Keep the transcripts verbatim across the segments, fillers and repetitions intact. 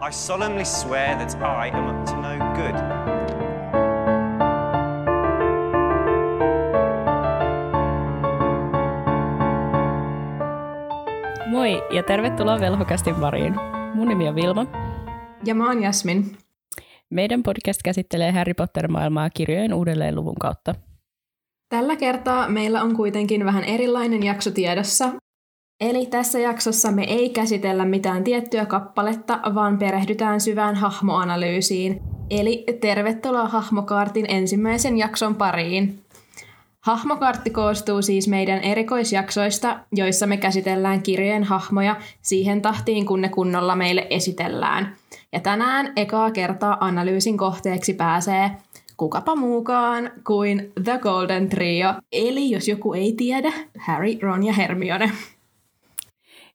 I solemnly swear that I am up to no good. Moi ja tervetuloa Velhokästin pariin. Mun nimi on Vilma. Ja mä oon Jasmin. Meidän podcast käsittelee Harry Potter-maailmaa kirjojen uudelleenluvun kautta. Tällä kertaa meillä on kuitenkin vähän erilainen jakso tiedossa. Eli tässä jaksossa me ei käsitellä mitään tiettyä kappaletta, vaan perehdytään syvään hahmoanalyysiin. Eli tervetuloa hahmokaartin ensimmäisen jakson pariin. Hahmokaartti koostuu siis meidän erikoisjaksoista, joissa me käsitellään kirjojen hahmoja siihen tahtiin, kun ne kunnolla meille esitellään. Ja tänään ekaa kertaa analyysin kohteeksi pääsee kukapa muukaan kuin The Golden Trio. Eli jos joku ei tiedä, Harry, Ron ja Hermione.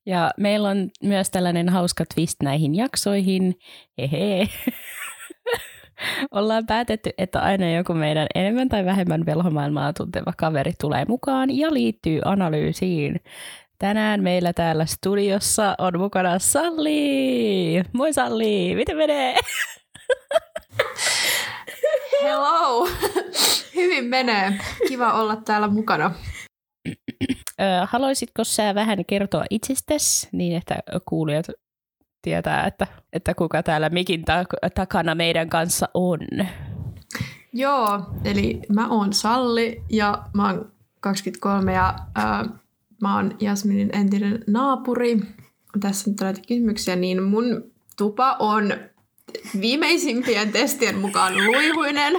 Ja meillä on myös tällainen hauska twist näihin jaksoihin. Hehe. Ollaan päätetty, että aina joku meidän enemmän tai vähemmän velhomaailmaa tunteva kaveri tulee mukaan ja liittyy analyysiin. Tänään meillä täällä studiossa on mukana Salli. Moi Salli, miten menee? Hello. Hyvin menee. Kiva olla täällä mukana. Haluaisitko sä vähän kertoa itsestäsi, niin että kuulijat tietää, että, että kuka täällä mikin takana meidän kanssa on? Joo, eli mä oon Salli ja mä oon kaksikymmentäkolme ja äh, mä oon Jasminin entinen naapuri. Tässä nyt on näitä kysymyksiä, niin mun tupa on viimeisimpien testien mukaan luihuinen,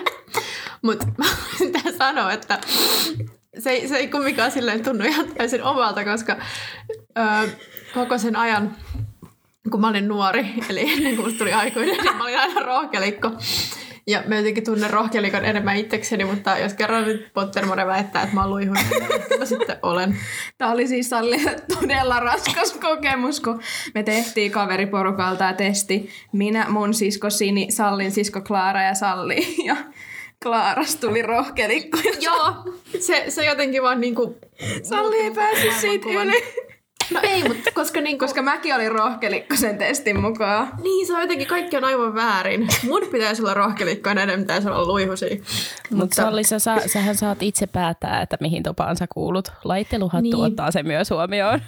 mutta mä voisin sanoa, että Se ei, se ei kumminkaan silleen tunnu ihan täysin omalta, koska öö, koko sen ajan, kun mä olin nuori, eli ennen kuin musta tuli aikuinen, niin mä olin aina rohkelikko. Ja mä jotenkin tunnen rohkelikon enemmän itsekseni, mutta jos kerran nyt Pottermore väittää, että mä oon luihuinen, niin mä sitten olen. Tämä oli siis todella raskas kokemus, kun me tehtiin kaveriporukalta testi. Minä, mun sisko Sini, Sallin sisko Klaara ja Salli ja Klaaras tuli rohkelikko. Joo, se, se jotenkin vaan niinku Salli ei päässyt siitä yli. No ei, mutta koska, niin, koska mäkin olin rohkelikko sen testin mukaan. Niin, se on jotenkin, kaikki on aivan väärin. Mun pitäisi olla rohkelikko ja näiden pitäisi olla luihusia. Mut mutta Salli, sä, sähän saat itse päättää, että mihin topaan sä kuulut. Laitteluhattu niin ottaa sen myös huomioon.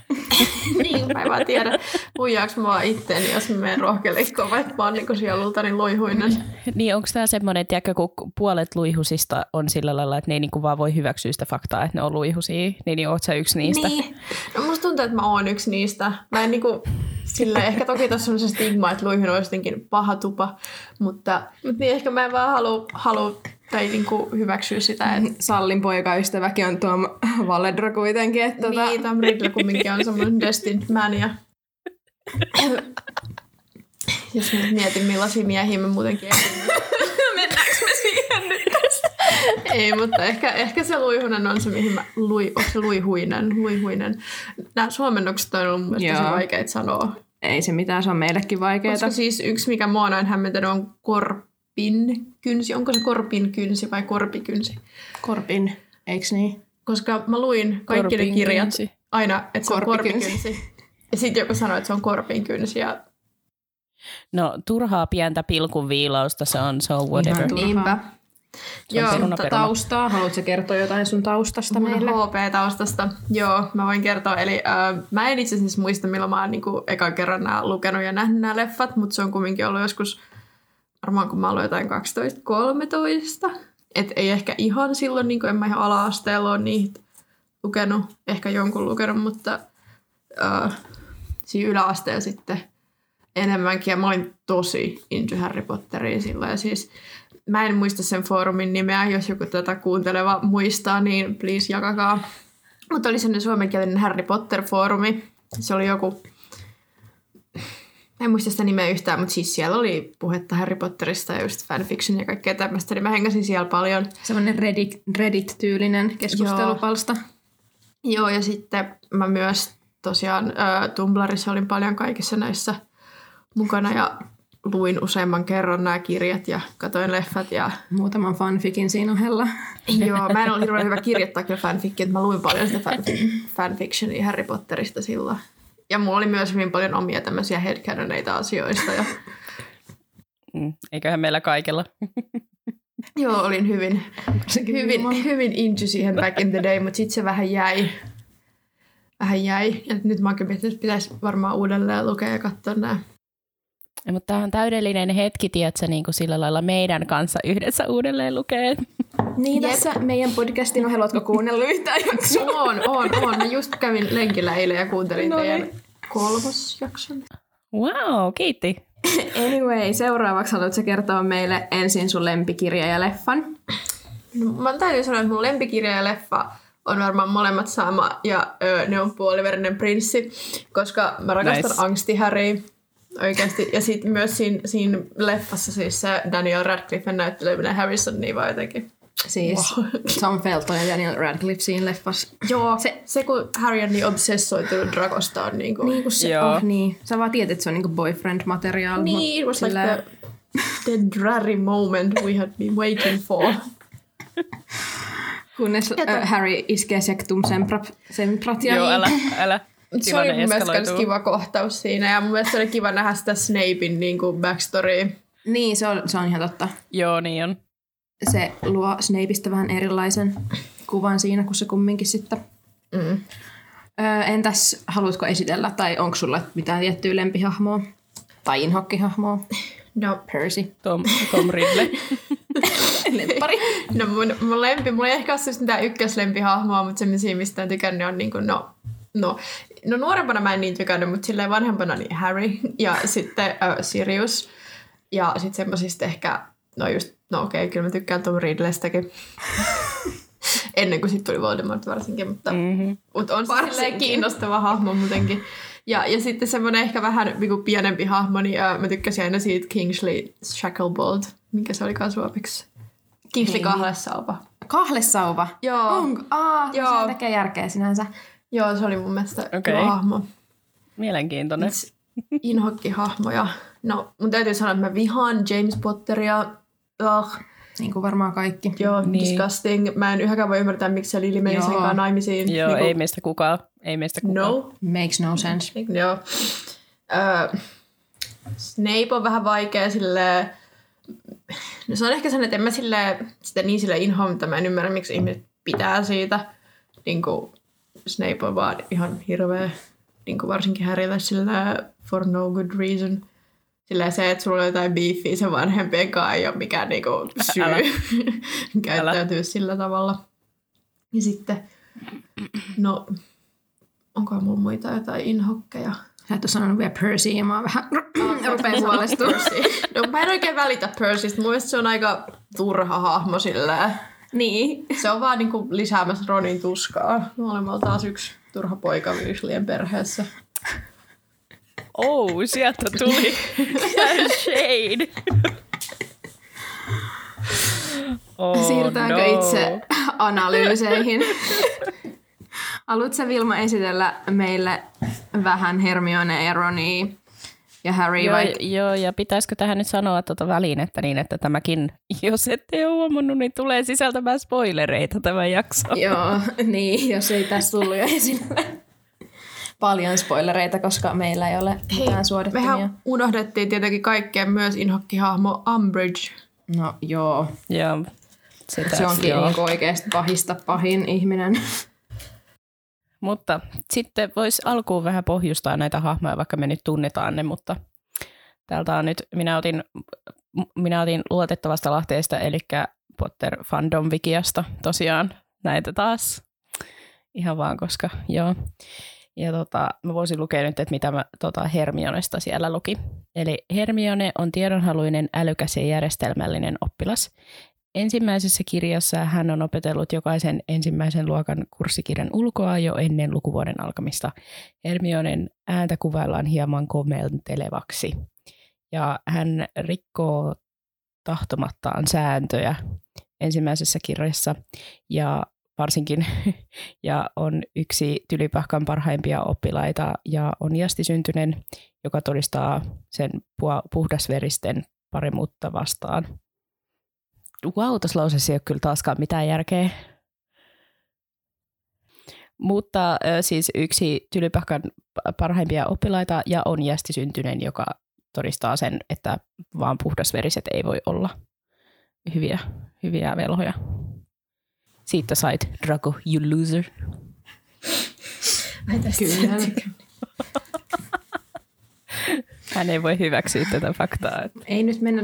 Niin, mä en vaan tiedä, huijaanko mä itteeni, jos mä menen rohkelikkoon, vaikka mä oon niinku sielultani luihuinen. Niin, onko tää semmoinen, tiedätkö, kun puolet luihusista on sillä lailla, että ne ei niinku vaan voi hyväksyä sitä faktaa, että ne on luihusia, niin oot sä yksi niistä? Niin, no, musta tuntuu, että mä on yksi niistä. Mä en niinku sille ehkä toki tuossa on se stigma, että luihin on jotenkin paha tupa, mutta, mutta niin ehkä mä en vaan halua halu, tai niinku hyväksyä sitä, että Sallin poikaystäväkin on Tom Valedro kuitenkin. Että tota... Niin, Tom Riddle kumminkin on semmoinen destined man ja jos nyt mietin millaisia miehiä mä muutenkin etsimme. Mennäänkö me siihen nyt tästä? Ei, mutta ehkä, ehkä se luihunen on se, mihin mä... Lui, onko se luihuinen? Luihuinen. Nämä suomennokset on ollut mun mielestä tosi vaikeita sanoa. Ei se mitään, se on meillekin vaikeaa. Koska siis yksi, mikä mua on aina hämmentänyt, on korpin kynsi. Onko se korpin kynsi vai korpikynsi? Korpin, eikö niin? Koska mä luin kaikki korpin ne kirjat kynsi aina, että se on korpikynsi. Ja sitten joku sanoi, että se on korpin kynsi ja... No, turhaa pientä pilkun viilausta, se on so whatever. Niinpä. Joo, peruna, peruna. Taustaa. Haluatko kertoa jotain sun taustasta mun meille? H P-taustasta. Joo, mä voin kertoa. Eli äh, mä en itse asiassa muista, milloin mä oon niinku ekan kerran nää lukenut ja nähnyt nämä leffat, mutta se on kumminkin ollut joskus, varmaan kun mä oon jotain kaksitoista kolmetoista. Et ei ehkä ihan silloin, niin en mä ihan ala-asteella ole niitä lukenut, ehkä jonkun lukenut, mutta äh, siinä yläasteella sitten enemmänkin. Ja mä olin tosi into Harry Potteria silloin. Ja siis mä en muista sen foorumin nimeä. Jos joku tätä kuunteleva muistaa, niin please jakakaa. Mutta oli sellainen suomenkielinen Harry Potter-foorumi. Se oli joku... Mä en muista sitä nimeä yhtään, mutta siis siellä oli puhetta Harry Potterista ja just fanfiction ja kaikkea tämmöistä. Niin mä hengäsin siellä paljon. Sellainen Reddit, Reddit-tyylinen keskustelupalsta. Joo. Joo, ja sitten mä myös tosiaan äh, Tumblrissa olin paljon kaikissa näissä mukana ja luin useamman kerran nämä kirjat ja katsoin leffat ja... Muutaman fanfikin siinä ohella. Joo, mä en ole hirveän hyvä kirjoittaa kyllä fanfikkiä, että mä luin paljon sitä fanfic- fanfictionia Harry Potterista silloin. Ja mulla oli myös hyvin paljon omia tämmöisiä headcanoneita asioista ja Mm, eiköhän meillä kaikilla. Joo, olin hyvin, hyvin, hyvin into siihen back in the day, mutta sitten se vähän jäi. Vähän jäi. Ja nyt mä oonkin miettinyt, että pitäisi varmaan uudelleen lukea ja katsoa nämä. Ja, mutta tämä on täydellinen hetki, tiedätkö, niin kuin sillä lailla meidän kanssa yhdessä uudelleen lukee. Niin, jep. Tässä meidän podcastin ohella, ootko kuunnellut yhtään jaksoa? Oon, oon, oon. Mä just kävin lenkillä eilen ja kuuntelin no teidän kolmosjakson. Wow, kiitti. Anyway, seuraavaksi haluatko kertoa meille ensin sun lempikirja ja leffan? No, mä täytyy sanoa, että mun lempikirja ja leffa on varmaan molemmat sama, ja ö, ne on Puoliverinen prinssi, koska mä rakastan nice. Angstihäriä. Oikeasti. Ja sitten myös siinä, siinä leffassa siis se Daniel Radcliffen näytteleminen Harrisonia vaan jotenkin. Siis wow. Tom Felton ja Daniel Radcliffe siinä leffassa. Joo, se, se kun Harry on niin obsessoitunut Dracosta on niin kuin... Niin kuin se on, oh, niin. Sä vaan tiedät, että se on niin kuin boyfriend-materiaal. Niin, it was sillä... like the, the dreary moment we had been waiting for. Kunnes uh, Harry iskee Sectum Sempratianiin. Joo, älä, älä. Se oli mun mielestä kiva kohtaus siinä, ja mun mielestä oli kiva nähdä sitä Snapein niin kuin backstorya. Niin, se on, se on ihan totta. Joo, niin on. Se luo Snapeista vähän erilaisen kuvan siinä, kun se kumminkin sitten. Mm. Öö, entäs, haluatko esitellä, tai onko sulla mitään tiettyä lempihahmoa? Tai inhokkihahmoa? No, Percy. Tom, Tom Riddle. Lemppari. No mun, mun lempi, mulla ei ehkä ole siis mitään ykköslempihahmoa, mutta se, mistä mä tykännyt, on niin kuin no... No, no nuorempana mä en niin tykännyt, mutta silleen vanhempana niin Harry ja sitten uh, Sirius. Ja sitten semmoisista ehkä, no just, no okei, okay, kyllä mä tykkään Tom Riddlestäkin. Ennen kuin sitten tuli Voldemort varsinkin, mutta mm-hmm. mut on silleen kiinnostava hahmo muutenkin. Ja, ja sitten semmoinen ehkä vähän niin pienempi hahmo, niin uh, mä tykkäsin aina siitä Kingsley Shacklebolt, mikä se olikaan suomeksi. Kingsley Kahlesauva. Kahlesauva? Joo. Onko? Aa, joo. Se tekee järkeä sinänsä. Joo, se oli mun mielestä okay. Tuo hahmo. Mielenkiintoinen. Inhokki-hahmoja. No, mun täytyy sanoa, että mä vihaan James Potteria. Ugh. Niin kuin varmaan kaikki. Joo, niin. Disgusting. Mä en yhäkään voi ymmärtää, miksi se Lily meni senkaan naimisiin. Joo, niin kuin... ei meistä kukaan. Ei meistä kukaan. No. Makes no sense. Joo. Uh, Snape on vähän vaikea silleen... No, se on ehkä sen, että en mä silleen... sitä niin silleen inhoa, mutta mä en ymmärrä, miksi ihmiset pitää siitä. Niin kuin... Snape on vaan ihan hirveä, niin kuin varsinkin Harrylle sillä for no good reason. Sillä se, että sulla on jotain beefiä sen vanhempien kanssa, ei ole mikään niin kuin syy älä. käyttäytyä älä. Sillä tavalla. Ja sitten, no, onko mulla muita jotain inhokkeja? Sä et ole sanonut vielä Percy, ja mä oon vähän rupean huolestumaan. No mä en oikein välitä Percystä, mun mielestä se on aika turha hahmo sillä. Niin. Se on vaan niinku lisäämässä Ronin tuskaa. Me olemme taas yksi turha poika Weasleyn perheessä. Oh, sieltä tuli shade. Oh, siirrytäänkö no. itse analyyseihin? Haluatko sä, Vilma, esitellä meille vähän Hermione ja Ronia? Ja Harry, joo, vai... joo, ja pitäisikö tähän nyt sanoa tuota välinettä niin, että tämäkin, jos ette ole huomannut, niin tulee sisältämään spoilereita tämä jakso. Joo, niin, jos ei tässä tullut jo esille paljon spoilereita, koska meillä ei ole mitään suodattimia. Mehän unohdettiin tietenkin kaikkea, myös inhokkihahmo Umbridge. No joo, joo. Se, se onkin joo. oikeasti pahista pahin ihminen. Mutta sitten voisi alkuun vähän pohjustaa näitä hahmoja, vaikka me nyt tunnetaan ne, mutta täältä on nyt, minä otin, minä otin luotettavasta lähteestä, eli Potter Fandom Wikiasta tosiaan näitä taas, ihan vaan koska, joo. Ja tota, mä voisin lukea nyt, että mitä mä tota Hermionesta siellä luki. Eli Hermione on tiedonhaluinen, älykäs ja järjestelmällinen oppilas. Ensimmäisessä kirjassa hän on opetellut jokaisen ensimmäisen luokan kurssikirjan ulkoa jo ennen lukuvuoden alkamista. Hermionen ääntä kuvaillaan hieman komentelevaksi. Ja hän rikkoo tahtomattaan sääntöjä ensimmäisessä kirjassa ja varsinkin ja on yksi tylypahkan parhaimpia oppilaita ja on jästisyntyinen, joka todistaa sen puhdasveristen paremmuutta vastaan. Vau, wow, tuossa lauseessa ei ole kyllä taaskaan mitään järkeä. Mutta siis yksi tylypahkan parhaimpia oppilaita ja on jästi syntyneen, joka todistaa sen, että vaan puhdasveriset ei voi olla hyviä, hyviä velhoja. Siitä sait, Draco, you loser. Kyllä. Hän ei voi hyväksyä tätä faktaa. Että... Ei nyt mennä,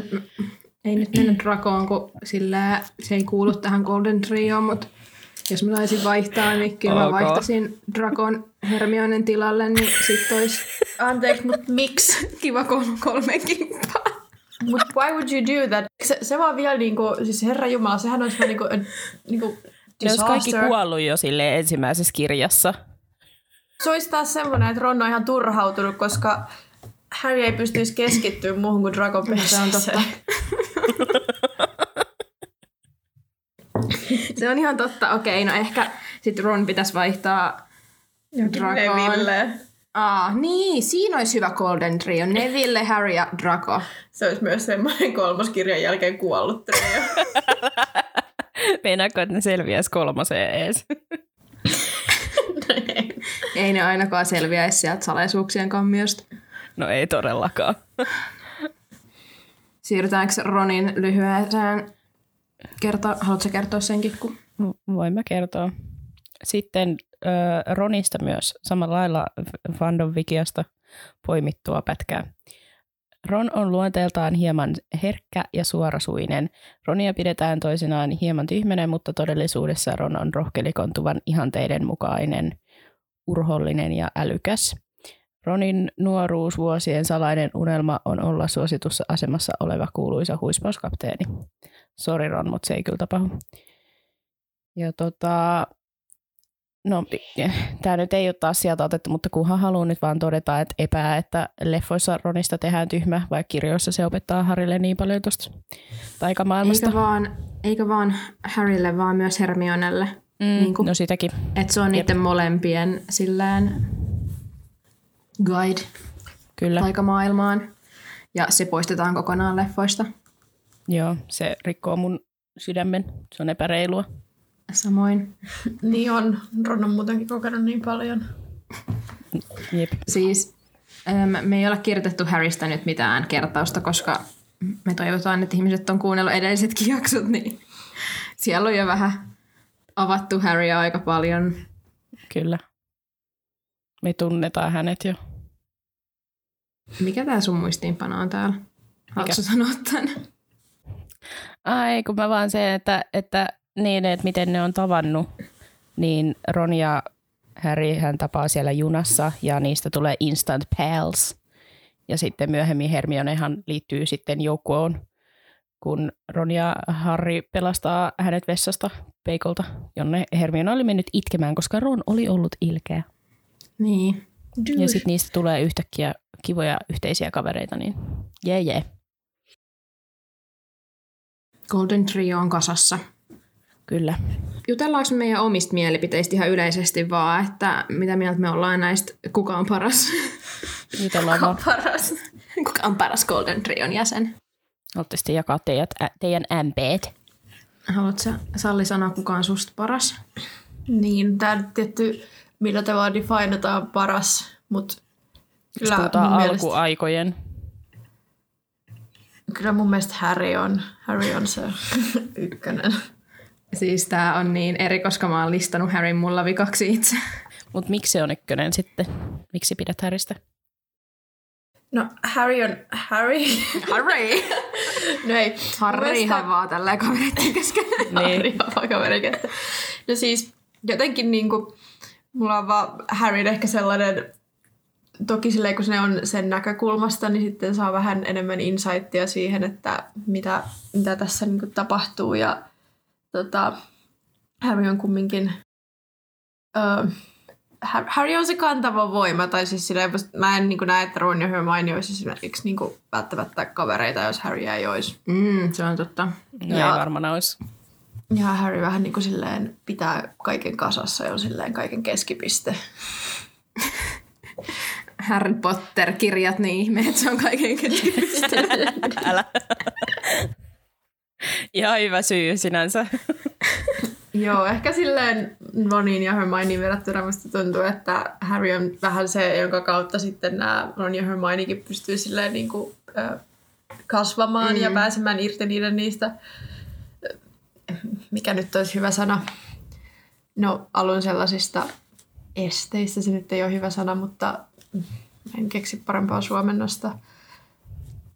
ei nyt mennä Dracoon, kun sillä se ei kuulu tähän Golden Trioon, mutta jos mä taisin vaihtaa, niin kyllä okay. Mä vaihtasin Dracon Hermionen tilalle, niin sit olisi... Anteeksi, mutta miksi? Kiva kolme kolmeen kimppaan. Mutta why would you do that? Se, se vaan vielä niinku, siis herra jumala, sehän olisi vaan niinku, niinku disaster. Ne kaikki kuollut jo silleen ensimmäisessä kirjassa. Se olisi taas semmoinen, että Ron on ihan turhautunut, koska Harry ei pystyisi keskittyä muuhun kuin Draco pesään. Se on Se on ihan totta. Okei, no ehkä sitten Ron pitäisi vaihtaa Dracoon. Neville. Ah, niin, siinä olisi hyvä Golden Trio. Neville, Harry ja Draco. Se olisi myös semmoinen kolmas kirjan jälkeen kuollut trio. Meinaako, että ne selviäisi kolmoseen ees? No ei. Ei ne ainakaan selviäisi sieltä salaisuuksien kammiosta. No ei todellakaan. Siirrytäänkö Ronin lyhyeseen? Kerta, haluatko kertoa senkin? Kun... Voin mä kertoa. Sitten äh, Ronista myös samalla lailla fandomvikiasta poimittua pätkää. Ron on luonteeltaan hieman herkkä ja suorasuinen. Ronia pidetään toisinaan hieman tyhmänä, mutta todellisuudessa Ron on rohkelikontuvan ihanteiden mukainen, urhollinen ja älykäs. Ronin nuoruusvuosien salainen unelma on olla suositussa asemassa oleva kuuluisa huispauskapteeni. Sori Ron, mutta se ei kyllä tapahdu. Ja tota... No, tämä nyt ei ole taas sieltä otettu, mutta kunhan haluan nyt vaan todeta, että epää, että leffoissa Ronista tehdään tyhmä, vaikka kirjoissa se opettaa Harrylle niin paljon tuosta taikamaailmasta. Eikä vaan, eikä vaan Harrylle, vaan myös Hermionelle. Mm, niin kuin, no sitäkin. Että se on niiden Jep. molempien sillään guide Kyllä. taikamaailmaan. Ja se poistetaan kokonaan leffoista. Joo, se rikkoo mun sydämen. Se on epäreilua. Samoin. Niin on. Ron on muutenkin kokenut niin paljon. Jep. Siis me ei ole kirjoitettu Harrystä nyt mitään kertausta, koska me toivotaan, että ihmiset on kuunnellut edellisetkin jaksot, niin siellä on jo vähän avattu Harryä aika paljon. Kyllä. Me tunnetaan hänet jo. Mikä tää sun muistiinpano on täällä? Haluatko sanoa tän? Ai, kun mä vaan se, että... että Niin, että miten ne on tavannut, niin Ron ja Harry hän tapaa siellä junassa ja niistä tulee instant pals. Ja sitten myöhemmin Hermionehan liittyy sitten joukkoon, kun Ron ja Harry pelastaa hänet vessasta peikolta, jonne Hermione oli mennyt itkemään, koska Ron oli ollut ilkeä. Niin. Ja sitten niistä tulee yhtäkkiä kivoja yhteisiä kavereita, niin jee yeah, jee. Yeah. Golden Trio on kasassa. Kyllä. Jutellaanko me meidän omista mielipiteistä ihan yleisesti vaan, että mitä mieltä me ollaan näistä, kuka on paras? Jutellaan kuka on vaan. Paras? Kuka on paras Golden Trion jäsen? Haluatte sitten jakaa teidät, teidän ämpeet. Haluatko Salli sanoa, kuka on susta paras? Niin, tämä on tietty, millä tavalla definataan paras, mutta kyllä mun alkuaikojen. Mielestä... Kyllä mun mielestä Harry on, Harry on se ykkönen. Siis tää on niin eri, koska mä oon listannut Harryn mulla vikaksi itse. Mut miksi se on ykkönen sitten? Miksi pidät Harrystä? No Harry on... Harry? Harry! No ei. Harryhan vaan tälleen kavereiden kesken. Harryhan vaan kavereiden kesken. No siis jotenkin niinku... Mulla on vaan Harry ehkä sellainen... Toki silleen kun se on sen näkökulmasta, niin sitten saa vähän enemmän insightia siihen, että mitä, mitä tässä niinku tapahtuu ja... Tota, Harry on kumminkin, uh, Harry on se kantava voima, tai siis silleen, mä en niin kuin näe, että Ron ja Hermione olisi esimerkiksi niin kuin välttämättä kavereita, jos Harry ei olisi. Mm, se on totta. No ja, ei varmaan olisi. Ja Harry vähän niin kuin silleen pitää kaiken kasassa ja on silleen kaiken keskipiste. Harry Potter-kirjat, niin ihmeet, se on kaiken keskipiste. Älä. Ihan hyvä syy sinänsä. Joo, ehkä silleen Ronin ja Hermionein verrattuna musta tuntuu, että Harry on vähän se, jonka kautta sitten nämä Ron ja Hermionekin pystyy silleen niin kuin kasvamaan mm. ja pääsemään irti niiden niistä, mikä nyt olisi hyvä sana, no alun sellaisista esteistä, se nyt ei ole hyvä sana, mutta en keksi parempaa suomennosta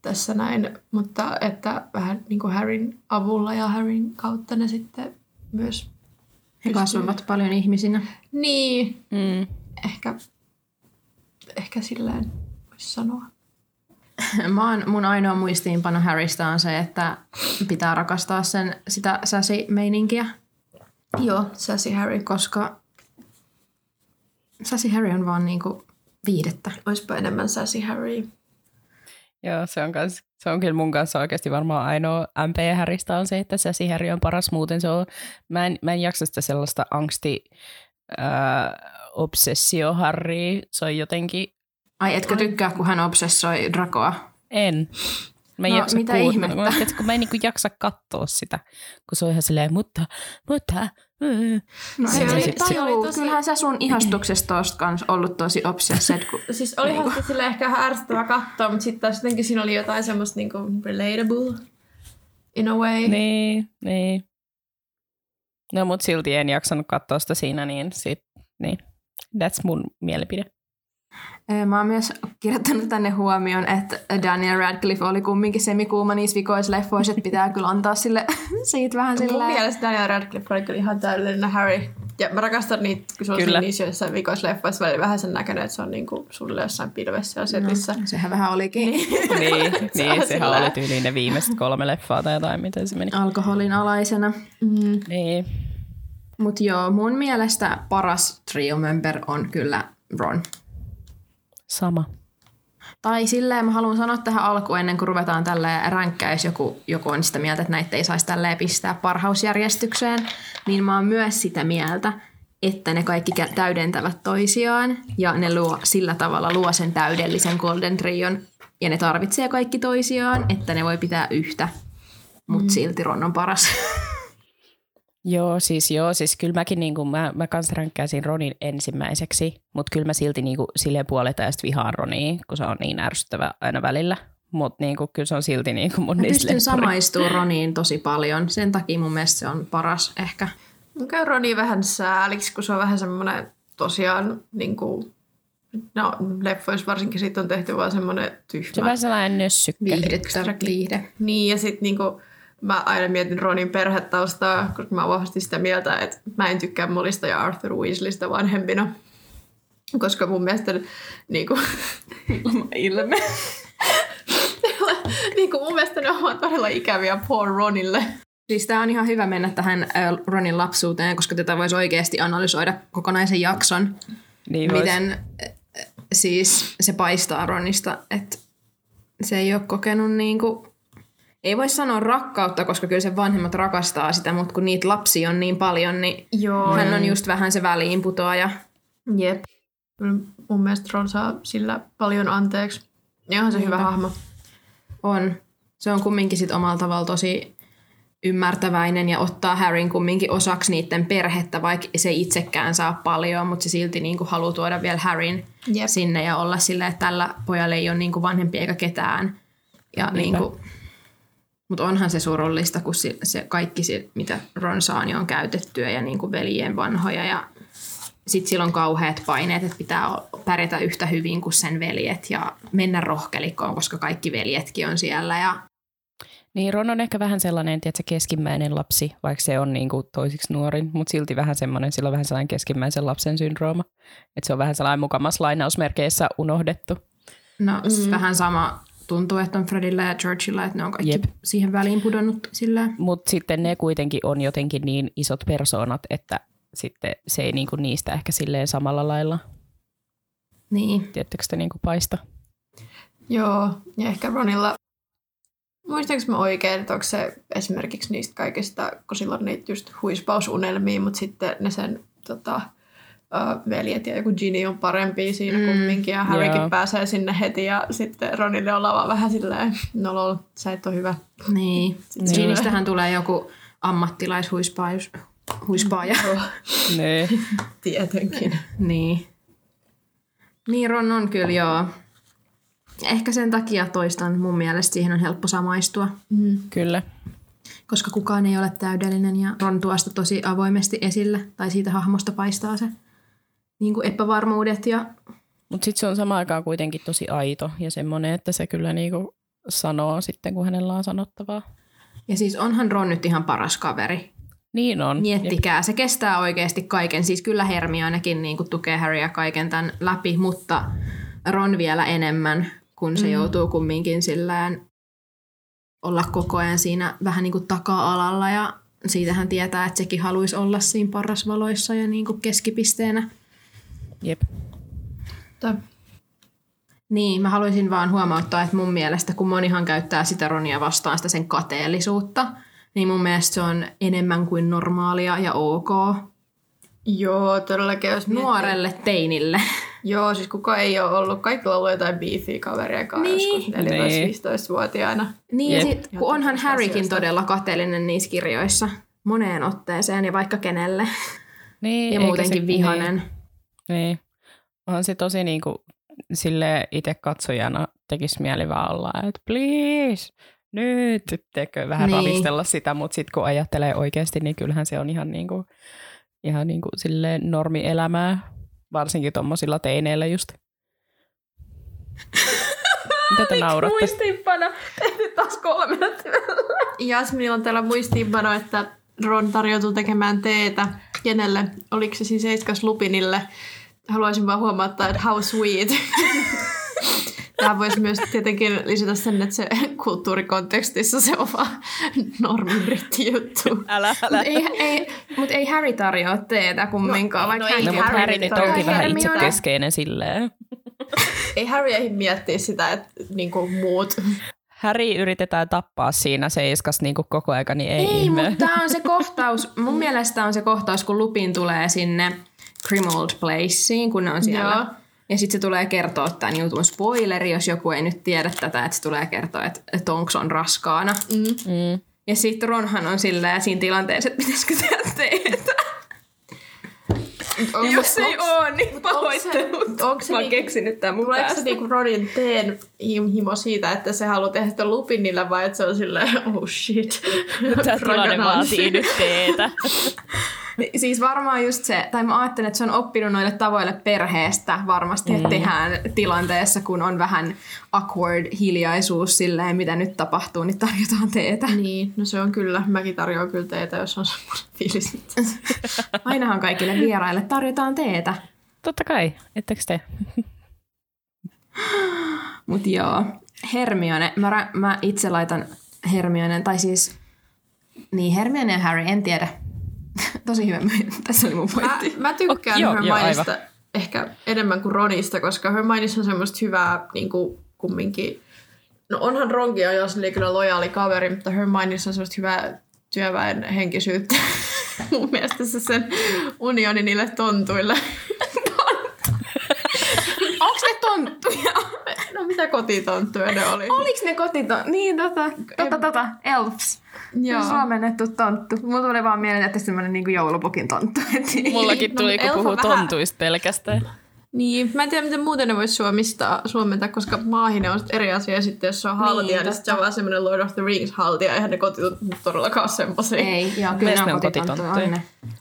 tässä näin, mutta että vähän niin kuin Harryn avulla ja Harryn kautta ne sitten myös he kasvavat paljon ihmisinä. Niin, mm. ehkä, ehkä silleen voisi sanoa. Mä oon, mun ainoa muistiinpano Harrystä on se, että pitää rakastaa sen, sitä sassy-meininkiä. Joo, sassy Harry. Koska sassy Harry on vaan niinku viihdettä. Oispa enemmän sassy Harry. Joo, se on, kans, se on kyllä mun kanssa oikeasti varmaan ainoa M P Harrystä on se, että sassy Harry on paras, muuten se on. Mä en, mä en jaksa sitä sellaista angsti äh, obsessio Harry, se on jotenkin. Ai, etkö tykkää, kun hän obsessoi Dracoa? En. Mä en no, jaksa mitä kuulla. Ihmettä? Mä, kun mä en niin kuin jaksa katsoa sitä, kun se on ihan silleen, mutta, mutta. Mm. No se, se, oli, se, se oli tosi. Kyllähän sä sun ihastuksesta oot kans ollut tosi obsessed. Kun, siis olihan niin se silleen ehkä ärsyttävä katsoa, mutta sitten taas jotenkin siinä oli jotain semmoista niin kuin relatable in a way. Niin, niin. No mut silti en jaksanut katsoa sitä siinä, niin sit, niin. That's mun mielipide. Mä oon myös kirjoittanut tänne huomioon, että Daniel Radcliffe oli kumminkin semikuuma niissä vikoisleffoissa, että pitää kyllä antaa sille siitä vähän silleen. Mun mielestä Daniel Radcliffe oli kyllä ihan täydellinen Harry. Ja mä rakastan niitä, kun se on kyllä niissä joissain vikoisleffoissa välillä vähän sen näköinen, että se on niinku sulle jossain pilvessä ja setissä. No, sehän vähän olikin. niin, niin sehän oli tyyliin ne viimeiset kolme leffaa tai jotain, miten se meni. Alkoholin alaisena. Mm. Niin. Mut joo, mun mielestä paras trio member on kyllä Ron. Sama. Tai silleen mä haluan sanoa tähän alkuun, ennen kuin ruvetaan tälleen ränkkää, jos joku, joku on sitä mieltä, että näitä ei saisi tälleen pistää parhausjärjestykseen, niin mä oon myös sitä mieltä, että ne kaikki täydentävät toisiaan ja ne luo, sillä tavalla luo sen täydellisen golden trion ja ne tarvitsee kaikki toisiaan, että ne voi pitää yhtä, mutta mm. silti Ron on paras. Joo, siis joo, siis kyllä mäkin niinku, mä, mä kans ränkkäisin Ronin ensimmäiseksi, mutta kyllä mä silti niinku silleen puolelta ja sitten vihaan Ronia, kun se on niin ärsyttävä aina välillä, mutta niinku, kyllä se on silti niinku mun niistä lemppari. Mä pystyn samaistumaan Roniin tosi paljon, sen takia mun mielestä se on paras ehkä. Mä käyn Ronia vähän sääliksi, kun se on vähän semmoinen tosiaan niinku, no leffoissa varsinkin siitä on tehty vaan semmoinen tyhmä. Se on vähän sellainen nössykkä. Viihdettävä viihde. Niin ja sitten niinku. Mä aina mietin Ronin perhetaustaa, koska mä vahvasti sitä mieltä, että mä en tykkää Mollista ja Arthur Weasleystä vanhempina. Koska mun mielestä niin kuin, ilme. niin kuin mun mielestä ne ovat todella ikäviä poor Ronille. Siis tää on ihan hyvä mennä tähän Ronin lapsuuteen, koska tätä voisi oikeasti analysoida kokonaisen jakson. Niin miten vois. Siis se paistaa Ronista, että se ei ole kokenut niinku. Ei voi sanoa rakkautta, koska kyllä sen vanhemmat rakastaa sitä, mutta kun niitä lapsia on niin paljon, niin joo, hän on just vähän se väliinputoaja. Jep. Mun mielestä Ron saa sillä paljon anteeksi. Ja on se hyvä hahmo. On. Se on kumminkin sit omalla tavalla tosi ymmärtäväinen ja ottaa Harryn kumminkin osaksi niiden perhettä, vaikka se itsekään saa paljon, mutta se silti niinku haluaa tuoda vielä Harryn Jep. sinne ja olla silleen, että tällä pojalla ei ole niinku vanhempia eikä ketään. Ja niinku. Mutta onhan se surullista, kun se kaikki, se, mitä Ron saa, niin on käytettyä ja niin kuin veljen vanhoja. Ja sitten sillä on kauheat paineet, että pitää pärjätä yhtä hyvin kuin sen veljet ja mennä rohkelikkoon, koska kaikki veljetkin on siellä. Ja niin, Ron on ehkä vähän sellainen, tiedätkö, keskimmäinen lapsi, vaikka se on niin kuin toisiksi nuorin, mutta silti vähän semmoinen, sillä on vähän sellainen keskimmäisen lapsen syndrooma. Että se on vähän sellainen mukamas lainausmerkeissä unohdettu. No, mm. vähän sama. Tuntuu, että on Fredillä ja Georgilla, että ne on kaikki Jep. siihen väliin pudonnut sillä. Mutta sitten ne kuitenkin on jotenkin niin isot persoonat, että sitten se ei niinku niistä ehkä silleen samalla lailla. Niin. Tiedättekö te niinku paista? Joo, ja ehkä Ronilla. Muistaanko mä oikein, että onko se esimerkiksi niistä kaikista, kun silloin niitä just huispausunelmia, mutta sitten ne sen tota, veljet ja joku Ginny on parempi siinä mm, kumminkin ja Harrykin joo. pääsee sinne heti ja sitten Ronille ollaan vaan vähän silleen no lol, sä et ole hyvä. Niin, niin. Ginnystähän tulee joku ammattilaishuispaaja. Niin. Tietenkin. Niin. Niin Ron on kyllä joo Ehkä sen takia toistan. Mun mielestä siihen on helppo samaistua. Mm. Kyllä. Koska kukaan ei ole täydellinen ja Ron tuosta tosi avoimesti esillä. Tai siitä hahmosta paistaa se niin kuin epävarmuudet. Ja... Mutta sitten se on samaan aikaan kuitenkin tosi aito ja semmoinen, että se kyllä niin kuin sanoo sitten, kun hänellä on sanottavaa. Ja siis onhan Ron nyt ihan paras kaveri. Niin on. Miettikää, se kestää oikeasti kaiken. Siis kyllä Hermione ainakin niin kuin tukee Harryä kaiken tämän läpi, mutta Ron vielä enemmän, kun se mm. joutuu kumminkin sillään olla koko ajan siinä vähän niin kuin taka-alalla. Ja siitähän tietää, että sekin haluaisi olla siinä parrasvaloissa ja niin kuin keskipisteenä. Jep. Tää. Niin, mä haluaisin vaan huomauttaa, että mun mielestä, kun monihan käyttää sitä Ronia vastaan sitä sen kateellisuutta, niin mun mielestä se on enemmän kuin normaalia ja ok. Joo, todellakin. Jos nuorelle miettii. Teinille. Joo, siis kuka ei ole ollut, kaikilla ollut jotain biifiä kaveriakaan niin. joskus neljätoista-viisitoistavuotiaana. Niin, sit, kun onhan Harrykin asioista. Todella kateellinen niissä kirjoissa moneen otteeseen ja vaikka kenelle. Niin, ja muutenkin se, vihanen. Niin, niin. Onhan se tosi niinku... Silleen itse katsojana tekisi mieli vaan olla, että please, nyt, tekö vähän niin. ravistella sitä, mutta sitten kun ajattelee oikeasti, niin kyllähän se on ihan niinku, ihan niinku silleen normielämää, varsinkin tommosilla teineillä just. Mitä te nauratte? Muistiinpano, tehty taas kolme. Jasmin on täällä muistiinpano, että Ron tarjoutuu tekemään teetä. Kenelle? Oliko se siis seitsemäs Lupinille? Haluaisin vaan huomauttaa, että how sweet. Tämä voisi myös tietenkin lisätä sen, että se kulttuurikontekstissa se on vaan normibritti juttu. Älä, älä. Mutta ei, ei, mut ei Harry tarjoa teetä kumminkaan. No, no ei, mutta Harry, Harry nyt onkin vähän itsekeskeinen silleen. Ei Harry ei miettiä sitä, että niinku muut... Harry yritetään tappaa siinä seiskas niin kuin koko ajan, niin ei. Ei, mutta tämä on se kohtaus. Mun mielestä on se kohtaus, kun Lupin tulee sinne... Grimald Placeen, kun ne on siellä. Joo. Ja sitten se tulee kertoa tämän jutun spoileri, jos joku ei nyt tiedä tätä, että se tulee kertoa, että Tonks on raskaana. Mm. Mm. Ja sitten Ronhan on silleen siinä tilanteessa, että pitäisikö tämä tehdä. Onko, jos ei onks, ole, niin pahoittelut. Mä oon niinku, keksinyt tämän mun päästä. Tuleeko se niinku Ronin teen himo siitä, että se haluaa tehdä sitä Lupinillä, vai että se on silleen, oh shit. Tämä tilanne vaatii nyt teetä. Siis varmaan just se, tai mä ajattelen, että se on oppinut noille tavoille perheestä varmasti, että mm. tehdään tilanteessa, kun on vähän awkward hiljaisuus silleen, mitä nyt tapahtuu, niin tarjotaan teetä. Niin, no se on kyllä. Mäkin tarjoan kyllä teetä, jos on semmoinen fiilis. Ainahan kaikille vieraille tarjotaan teetä. Totta kai, ettekö te? Mut joo, Hermione. Mä, mä itse laitan Hermionen, tai siis, niin Hermione ja Harry, en tiedä. Tosi hyvä. Tässä oli mun pointti. Mä, mä tykkään okay, Hermionesta ehkä enemmän kuin Ronista, koska Hermionessa on semmoista hyvää niin kuin kumminkin. No onhan Ronkin ajassa oli kyllä lojaali kaveri, mutta Hermionessa on semmoista hyvää työväen henkisyyttä. Mun mielestä se sen unioni niille tontuille. Onks ne tonttuja? No mitä kotitonttuja ne oli? Oliks ne kotitonttuja? Niin tota, tota, tota, elves. Joo. Suomennettu tonttu. Mulla tuli vaan mieleen, että semmoinen niin kuin joulupukin tonttu. Mullakin tuli, kun puhuu tontuista pelkästään. Niin, mä en tiedä, miten muuten ne voisi suomistaa, suomentaa, koska maahinen on eri asia. Sitten jos se on haltia, niin, niin se on vaan semmoinen Lord of the Rings haltia. Eihän ne kotitonttuja todellakaan semmoisia. Ei, joo, kyllä ne on, ne on kotitonttuja. kotitonttuja.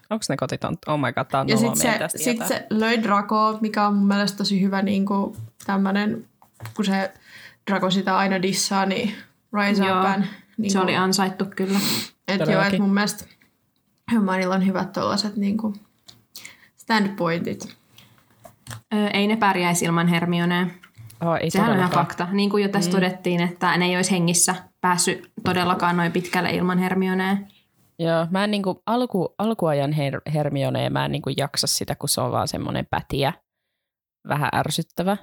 Onko ne kotitonttuja? Oh my god, tää on ja noloa meidän tästä tietää. Sitten se löi Draco, mikä on mun mielestä tosi hyvä niin kuin tämmöinen, kun se Draco sitä aina dissaa, niin rise up and... Niin se kuin, oli ansaittu kyllä. Että joo, että mun mielestä Hermionella on hyvät tuollaiset niin kuin standpointit. Öö, ei ne pärjäisi ilman Hermionea. Oh, sehän on ihan fakta. Niin kuin jo tässä mm. todettiin, että ne ei olisi hengissä päässyt todellakaan noin pitkälle ilman Hermionea. Joo, mä en niin kuin alku, alkuajan her, Hermionea, mä en niin kuin jaksa sitä, kun se on vaan semmoinen pätiä, vähän ärsyttävä.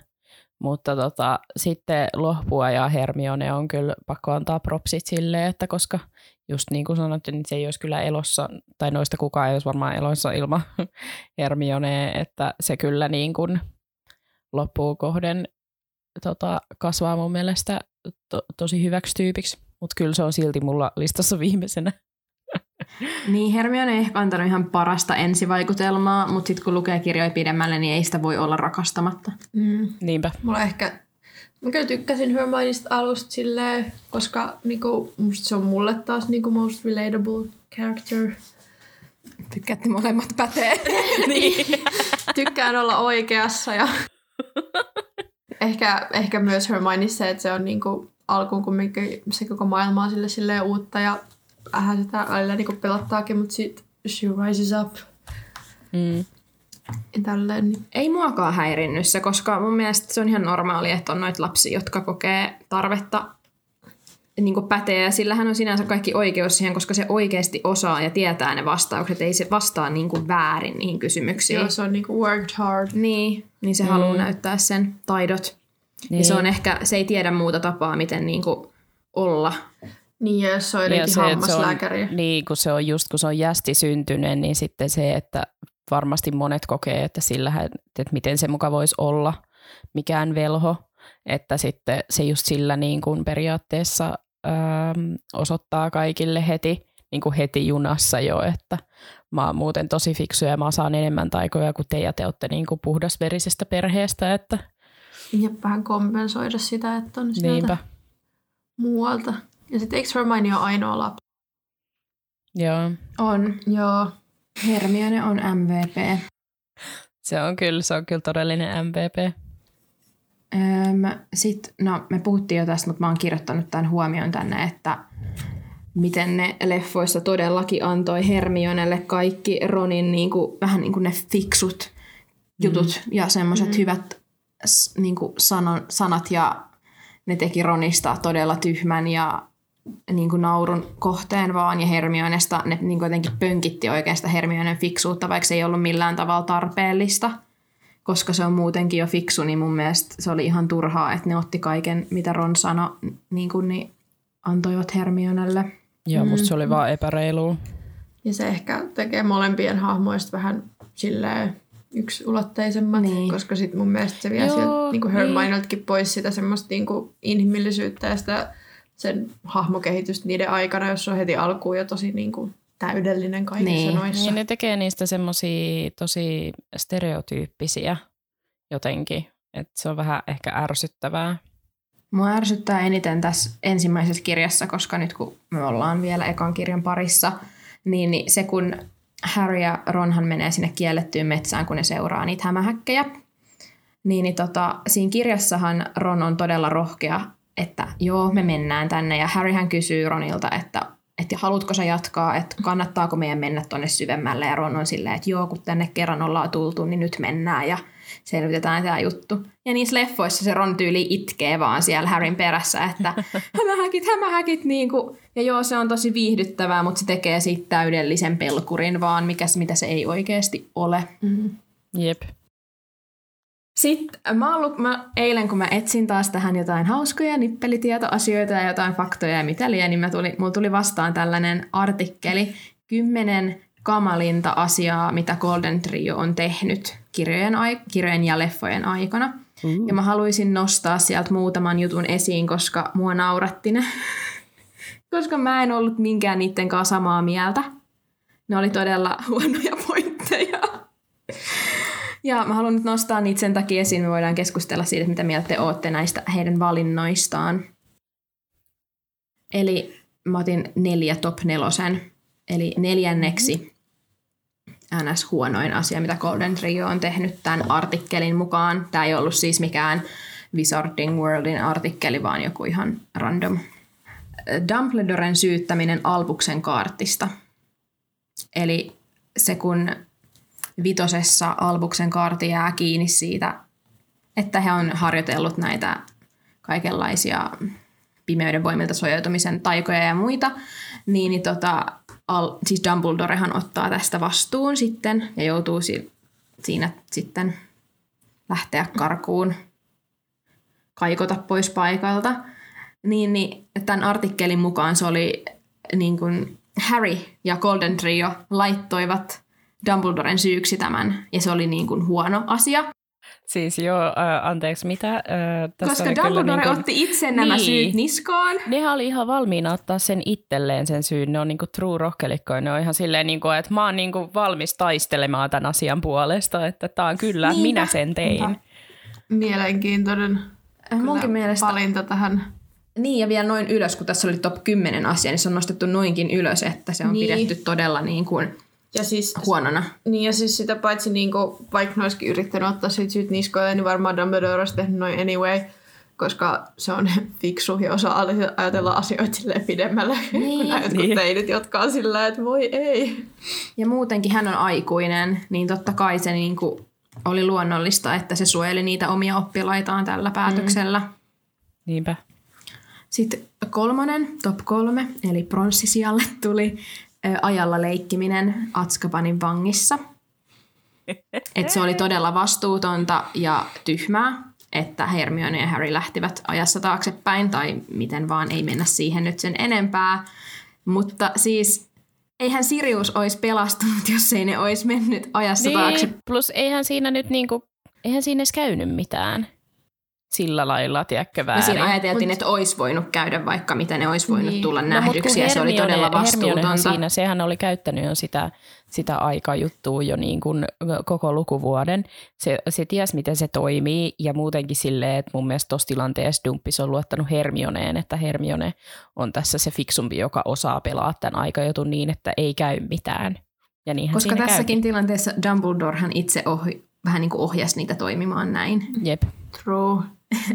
Mutta tota, sitten Lohpua ja Hermione on kyllä pakko antaa propsit silleen, että koska just niin kuin sanottiin, niin se ei olisi kyllä elossa, tai noista kukaan ei olisi varmaan elossa ilman Hermionea, että se kyllä niin kuin loppuun kohden tota, kasvaa mun mielestä to- tosi hyväksi tyypiksi, mutta kyllä se on silti mulla listassa viimeisenä. Niin, Hermione ei ehkä antanut ihan parasta ensivaikutelmaa, mutta sitten kun lukee kirjoja pidemmälle, niin ei sitä voi olla rakastamatta. Mm. Niinpä. Mulla ehkä Mä kyllä tykkäsin Hermionesta alusta silleen, koska niinku, musta se on mulle taas niinku most relatable character. Tykkäätte molemmat pätee. Niin. Tykkään olla oikeassa ja ehkä, ehkä myös Hermionessa se, että se on niinku alkuun kumminkin se koko maailma on sille silleen uutta ja vähän sitä aina niinku pelottaakin, mutta sit she rises up. Mm. Tälleen. Ei muakaan häirinnyt se, koska mun mielestä se on ihan normaali, että on noita lapsia, jotka kokee tarvetta niin päteä. Sillähän on sinänsä kaikki oikeus siihen, koska se oikeasti osaa ja tietää ne vastaukset. Ei se vastaa niin väärin niihin kysymyksiin. Joo, se on niin worked hard. Niin, niin se mm. haluaa näyttää sen taidot. Niin. Ja se on ehkä, se ei tiedä muuta tapaa, miten niin olla. Niin, ja se on jotenkin hammaslääkäri. Niin, kun se on just, kun se on jästi syntynyt, niin sitten se, että varmasti monet kokee, että, sillä, että miten se muka voisi olla mikään velho, että sitten se just sillä niin kuin periaatteessa äm, osoittaa kaikille heti, niin kuin heti junassa jo, että mä oon muuten tosi fiksu ja mä saan enemmän taikoja kuin te ja te ootte niin kuin puhdasverisestä perheestä. Että ja vähän kompensoida sitä, että on sieltä niinpä muualta. Ja sitten eikö Hermione ole ainoa lapsi? Joo. On, joo. Hermione on M V P. Se on kyllä, se on kyllä todellinen M V P. Öö, sit, no, me puhuttiin jo tästä, mutta mä oon kirjoittanut tämän huomion tänne, että miten ne leffoissa todellakin antoi Hermionelle kaikki Ronin niin kuin, vähän niin kuin ne fiksut jutut mm. ja semmoiset mm. hyvät niin kuin sanon, sanat ja ne teki Ronista todella tyhmän ja niin kuin naurun kohteen vaan ja Hermionesta ne niin kuin jotenkin pönkitti oikein sitä Hermionen fiksuutta, vaikka se ei ollut millään tavalla tarpeellista, koska se on muutenkin jo fiksu, niin mun mielestä se oli ihan turhaa, että ne otti kaiken, mitä Ron sanoi, niin kuin niin antoivat Hermionelle. Joo, mm. musta se oli vaan epäreilua. Ja se ehkä tekee molempien hahmoista vähän silleen yksiulotteisemmat, niin. Koska sit mun mielestä se vie Joo, sieltä niin kuin Hermioneltakin niin. pois sitä semmoista niin kuin inhimillisyyttä ja sitä sen hahmokehitystä niiden aikana, jos on heti alkuun jo tosi niin kuin täydellinen kaikissa niin. noissa. Niin, ne tekee niistä semmosia tosi stereotyyppisiä jotenkin, että se on vähän ehkä ärsyttävää. Mua ärsyttää eniten tässä ensimmäisessä kirjassa, koska nyt kun me ollaan vielä ekan kirjan parissa, niin, niin se kun Harry ja Ronhan menee sinne kiellettyyn metsään, kun ne seuraa niitä hämähäkkejä, niin, niin tota, siinä kirjassahan Ron on todella rohkea, että joo, me mennään tänne. Ja Harryhän kysyy Ronilta, että, että haluatko sä jatkaa, että kannattaako meidän mennä tonne syvemmälle. Ja Ron on silleen, että joo, kun tänne kerran ollaan tultu, niin nyt mennään ja selvitetään tämä juttu. Ja niissä leffoissa se Ron tyyli itkee vaan siellä Harryn perässä, että hämähäkit, hämähäkit. Niin kuin. Ja joo, se on tosi viihdyttävää, mutta se tekee siitä täydellisen pelkurin vaan, mikä, mitä se ei oikeasti ole. Mm-hmm. Jep. Sitten mä ollut, mä, eilen, kun mä etsin taas tähän jotain hauskoja nippelitietoasioita ja jotain faktoja ja mitä liian, niin mä tuli, mulla tuli vastaan tällainen artikkeli kymmenen kamalinta asiaa, mitä Golden Trio on tehnyt kirjojen, kirjojen ja leffojen aikana. Mm. Ja mä haluaisin nostaa sieltä muutaman jutun esiin, koska mua nauratti ne. Koska mä en ollut minkään niiden kanssa samaa mieltä. Ne oli todella huonoja pointteja. Ja mä haluan nyt nostaa niitä sen takia esiin. Me voidaan keskustella siitä, mitä mieltä te ootte näistä heidän valinnoistaan. Eli mä otin neljä top nelosen. Eli neljänneksi ns. Huonoin asia, mitä Golden Trio on tehnyt tämän artikkelin mukaan. Tämä ei ollut siis mikään Wizarding Worldin artikkeli, vaan joku ihan random. Dumbledoren syyttäminen Albuksen kaartista. Eli se kun vitosessa Albuksen kaarti jää kiinni siitä, että he on harjoitellut näitä kaikenlaisia pimeyden voimilta suojautumisen taikoja ja muita, niin, niin tota, al, siis Dumbledorehan ottaa tästä vastuun sitten ja joutuu si, siinä sitten lähteä karkuun, kaikota pois paikalta. Niin, niin tämän artikkelin mukaan se oli niin kuin Harry ja Golden Trio laittoivat Dumbledoren syyksi tämän, ja se oli niin kuin huono asia. Siis joo, äh, anteeksi, mitä? Äh, Koska Dumbledore niin kuin otti itse nämä niin. syyt niskaan. Nehän oli ihan valmiina ottaa sen itselleen sen syyn. Ne on niin kuin true rohkelikkoja. Ne on ihan silleen, niin kuin, että mä oon niin kuin valmis taistelemaan tämän asian puolesta, että tää on kyllä, niinpä, minä sen tein. Mielenkiintoinen. munkin mielestä valinta tähän. Niin, ja vielä noin ylös, kun tässä oli top kymmenen asia, niin se on nostettu noinkin ylös, että se on niin pidetty todella niin kuin ja siis, huonona. Niin, ja siis sitä paitsi, niin kuin, vaikka ne olisikin yrittänyt ottaa siitä syyt niskoille, niin varmaan Dumbledore olisi tehnyt noin anyway, koska se on fiksu ja osaa ajatella asioita silleen pidemmälle niin, kuin nämä jotkut niin teinit, jotka on silleen, että voi ei. Ja muutenkin hän on aikuinen, niin totta kai se niin kuin oli luonnollista, että se suojeli niitä omia oppilaitaan tällä päätöksellä. Mm. Niinpä. Sitten kolmonen, top kolme, eli pronssisijalle tuli ö, ajalla leikkiminen Azkabanin vangissa. Et se oli todella vastuutonta ja tyhmää, että Hermione ja Harry lähtivät ajassa taaksepäin, tai miten vaan, ei mennä siihen nyt sen enempää. Mutta siis eihän Sirius olisi pelastunut, jos ei ne olisi mennyt ajassa niin taaksepäin. Plus eihän siinä nyt niinku, eihän siinä edes käynyt mitään. Sillä lailla, tiedätkö, väärin. No siinä ajateltiin, mut että olisi voinut käydä vaikka mitä, ne olisi voinut niin tulla nähdyksi, no, ja se oli todella vastuutonta. Siinä, sehän oli käyttänyt jo sitä, sitä aikajuttua jo niin kuin koko lukuvuoden. Se, se ties, miten se toimii, ja muutenkin silleen, että mun mielestä tuossa tilanteessa Dumppis on luottanut Hermioneen, että Hermione on tässä se fiksumpi, joka osaa pelaa tämän aikajutun niin, että ei käy mitään. Ja koska tässäkin käy tilanteessa Dumbledorehan itse ohi, vähän niin kuin ohjasi niitä toimimaan näin. Jep. True.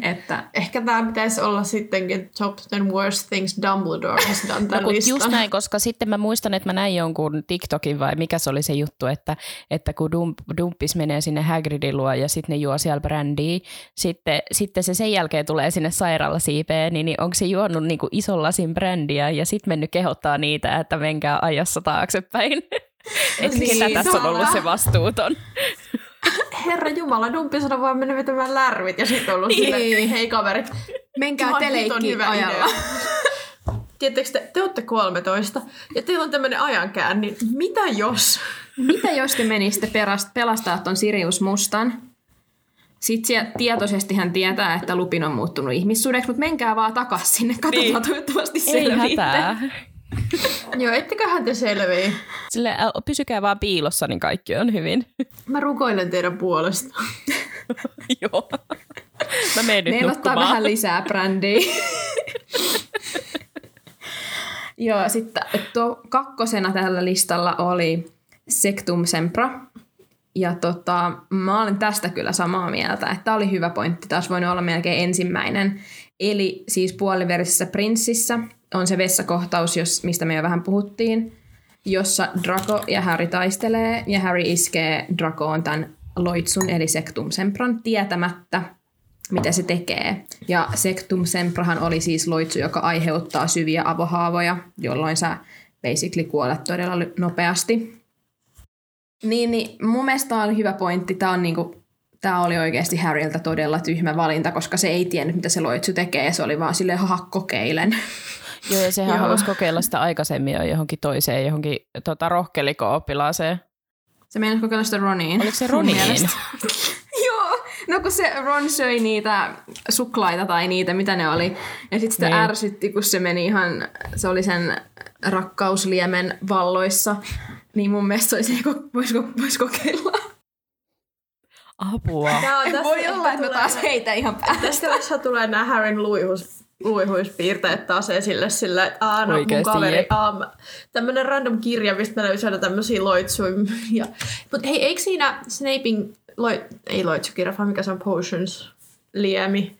Että ehkä tämä pitäisi olla sittenkin top ten worst things Dumbledore has done tämän no, listan. Just näin, koska sitten mä muistan, että mä näin jonkun TikTokin vai mikä se oli se juttu, että, että kun Dumppis menee sinne Hagridin luo ja sitten ne juo siellä brändiä, sitten, sitten se sen jälkeen tulee sinne sairaalasiipeen, niin, niin onko se juonut niinku ison lasin brändiä ja sitten mennyt kehottaa niitä, että menkää ajassa taaksepäin. Että niin, ketä tässä on ollut se vastuuton. Herra Jumala, Dumppis on vaan mennyt vetämään lärvit ja sitten on ollut silleen, hei kaverit, menkää teleikkiin ajalla. Tiedättekö te, te olette kolmetoista ja teillä on tämmöinen ajankään, niin mitä jos? Mitä jos te menisitte pelastaa ton Sirius Mustan? Sitten tietoisesti hän tietää, että Lupin on muuttunut ihmissuudeksi, mutta menkää vaan takas sinne, katsotaan toivottavasti selviitte. Joo, etteköhän te selvii. Silleen, pysykää vaan piilossa, niin kaikki on hyvin. Mä rukoilen teidän puolesta. Joo. Mä menen nyt nukkumaan. Ottaa vähän lisää brändiä. Joo, sitten to, kakkosena tällä listalla oli Sectum Sempra. Ja tota, mä olen tästä kyllä samaa mieltä, että tää oli hyvä pointti. Taas voinut olla melkein ensimmäinen. Eli siis Puoliverisessä prinssissä on se vessakohtaus, jos, mistä me jo vähän puhuttiin, jossa Draco ja Harry taistelee ja Harry iskee Dracoon tämän loitsun eli Sectum Sempran tietämättä, mitä se tekee. Ja Sectum Semprahan oli siis loitsu, joka aiheuttaa syviä avohaavoja, jolloin sä basically kuolet todella nopeasti. Niin, niin mun mielestä tää on hyvä pointti. Tää on niinku, tää oli oikeasti Harryltä todella tyhmä valinta, koska se ei tiennyt, mitä se loitsu tekee ja se oli vaan silleen, haha, kokeilen. Joo, ja sehän haluaisi kokeilla sitä aikaisemmin jo johonkin toiseen, johonkin tota, rohkeliko-oppilaaseen. Se meinasi kokeilla sitä Roniin. Oliko se Roniin? Joo, no kun se Ron söi niitä suklaita tai niitä, mitä ne oli. Ja sitten sitä niin ärsytti, kun se meni ihan, se oli sen rakkausliemen valloissa. Niin mun mielestä olisi, voisi, voisi kokeilla. Apua. No, en voi olla, että mä taas heitä ihan päästä. Tästä tässä tulee nämä Harryn luihus. luihuispiirteet taas esille sillä, että aah, no mun kaveri, aah, tämmönen random kirja, mistä mä löydän tämmösiä loitsuja. Mutta hei, eikö siinä Snapein, loit, ei loitsukirja, vaan mikä se on Potions, liemi,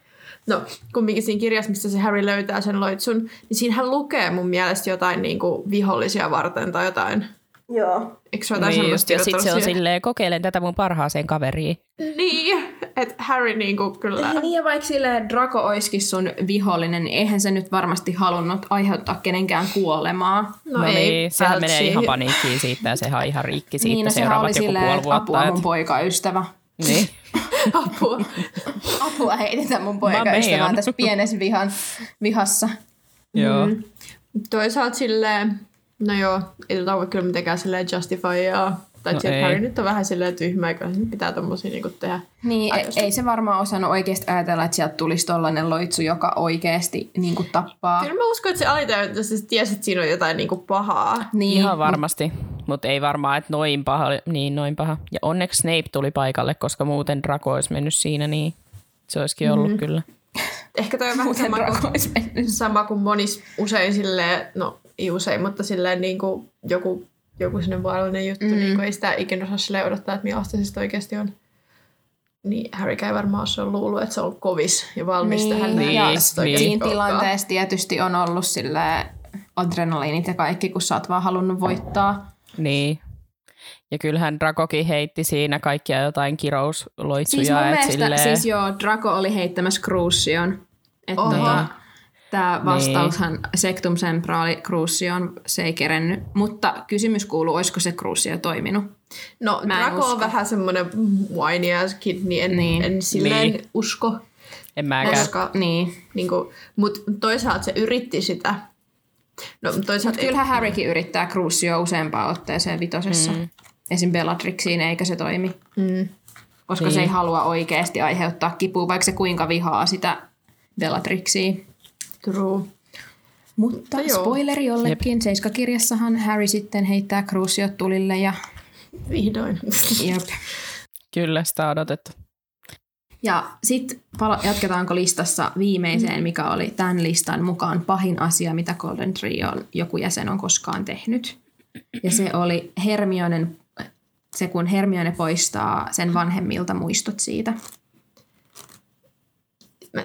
no kumminkin siinä kirjassa, mistä se Harry löytää sen loitsun, niin siinähän lukee mun mielestä jotain niinku vihollisia varten tai jotain. Joo. Eikö se jotain niin, just, ja sit se on silleen, kokeilen tätä mun parhaaseen kaveriin. Niin, että Harry niinku kyllä. Niin, ja vaikka silleen Draco oiskin sun vihollinen, niin eihän se nyt varmasti halunnut aiheuttaa kenenkään kuolemaa. No, no ei, niin, sehän menee ihan paniikkiin siitä ja sehän ihan riikki siitä niin, seuraavat joku silleen, puoli vuotta. Apua et mun poikaystävä. Niin. Apua. Apua heitetään mun poikaystävää tässä pienessä vihan, vihassa. Joo. Mm. Toisaalta silleen, no joo, ei tota voi kyllä mitenkään silleen justifyjaa. Tai no että Harry nyt on vähän silleen tyhmää, kun nyt pitää tommosia niinku tehdä. Niin, aikaisesti. Ei se varmaan osannut oikeesti ajatella, että sieltä tulisi tollainen loitsu, joka oikeesti niinku tappaa. Kyllä mä uskon, että se alitäyttäisesti tiesi, että siinä on jotain niinku pahaa. Niin. Ihan varmasti, mutta ei varmaan, että noin paha. Niin, noin paha. Ja onneksi Snape tuli paikalle, koska muuten Draco olisi mennyt siinä, niin se olisikin ollut mm-hmm. kyllä. Ehkä toi on vähän sama kuin, sama kuin monis usein silleen, no ei usein, mutta silleen niin kuin joku, joku sinne vaarallinen juttu, mm-hmm. niin kuin ei sitä ikinä osaa silleen odottaa, että millaista se oikeasti on. Niin Harrykään varmaan olisi luullut, että se on kovis ja valmis niin, tähän. Niin, ja niin. Siinä tilanteessa tietysti on ollut silleen adrenaliinit ja kaikki, kun sä oot vaan halunnut voittaa. Niin. Ja kyllähän Dracokin heitti siinä kaikkia jotain kirousloitsuja. Siis mun mielestä, silleen... siis joo, Draco oli heittämässä Crucion. Että tota, tämä vastaushan niin. Sectum Sempraali Crucion, se ei kerennyt. Mutta kysymys kuuluu, olisiko se Crucio toiminut? No mä Draco on vähän semmoinen whiny ass kid, niin en, niin. en silleen niin. usko. En mäkään. Koska, niin. niin kuin, mut toisaalta se yritti sitä. No, toisaalta ei... Kyllähän Harrykin yrittää Crucioa useampaan otteeseen vitosessa. Mm. Esim. Bellatrixiin, eikä se toimi. Mm. Koska niin. se ei halua oikeasti aiheuttaa kipua, vaikka se kuinka vihaa sitä Bellatrixia. True. Mutta no, spoileri jollekin. Jep. Seiskakirjassahan Harry sitten heittää Cruciot tulille ja... Vihdoin. Jep. Kyllä, sitä odotettu. Ja sitten jatketaanko listassa viimeiseen, mikä oli tämän listan mukaan pahin asia, mitä Golden Trion joku jäsen on koskaan tehnyt. Ja se oli Hermionen, se kun Hermione poistaa sen vanhemmilta muistot siitä.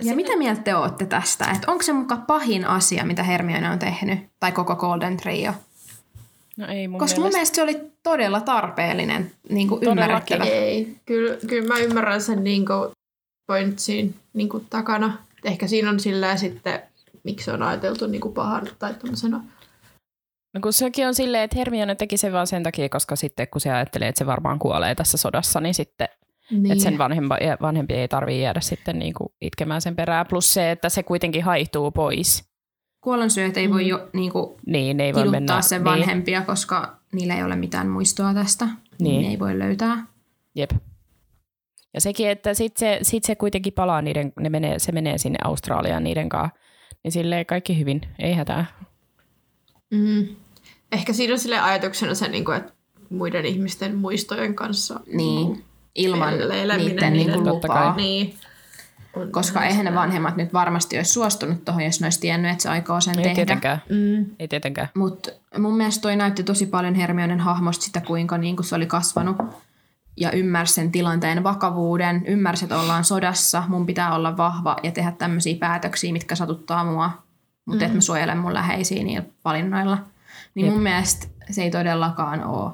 Ja mitä mieltä te olette tästä? Että onko se muka pahin asia, mitä Hermione on tehnyt? Tai koko Golden Trio? No ei mun Koska mielestä. mun mielestä se oli todella tarpeellinen, niin kuin ymmärrettävä. Ei. Kyllä, kyllä mä ymmärrän sen niin kuin pointsin niin kuin takana. Ehkä siinä on sillä sitten, miksi on ajateltu niin kuin pahan tai tämmöisenä. No kun sekin on silleen, että Hermione teki sen vaan sen takia, koska sitten kun se ajattelee, että se varmaan kuolee tässä sodassa, niin sitten niin. Että sen vanhempi, vanhempi ei tarvitse jäädä sitten niin kuin itkemään sen perään. Plus se, että se kuitenkin haihtuu pois. Kuolonsyöt ei voi jo, niin kuin, niin, ei voi mennä sen vanhempia, niin. Koska niillä ei ole mitään muistoa tästä. Niin. niin ei voi löytää. Jep. Ja sekin, että sitten se, sit se kuitenkin palaa, niiden, ne menee, se menee sinne Australiaan niiden kanssa. Niin silleen kaikki hyvin, ei hätää. Mm. Ehkä siinä on silleen ajatuksena se, niin kuin, että muiden ihmisten muistojen kanssa. Niin, ilman niiden niin kuin lupaa. Niin. On, Koska on eihän ne vanhemmat nyt varmasti olisi suostunut tuohon, jos ne olisi tiennyt, että se aikoo sen ei tehdä. Tietenkään. Mm. Ei tietenkään. Mutta mun mielestä toi näytti tosi paljon Hermionen hahmosta sitä, kuinka niin kun se oli kasvanut ja ymmärsi sen tilanteen vakavuuden. Ymmärsi, että ollaan sodassa, mun pitää olla vahva ja tehdä tämmöisiä päätöksiä, mitkä satuttaa mua, mutta mm. että mä suojelen mun läheisiä niillä valinnoilla. Niin Jep. mun mielestä se ei todellakaan ole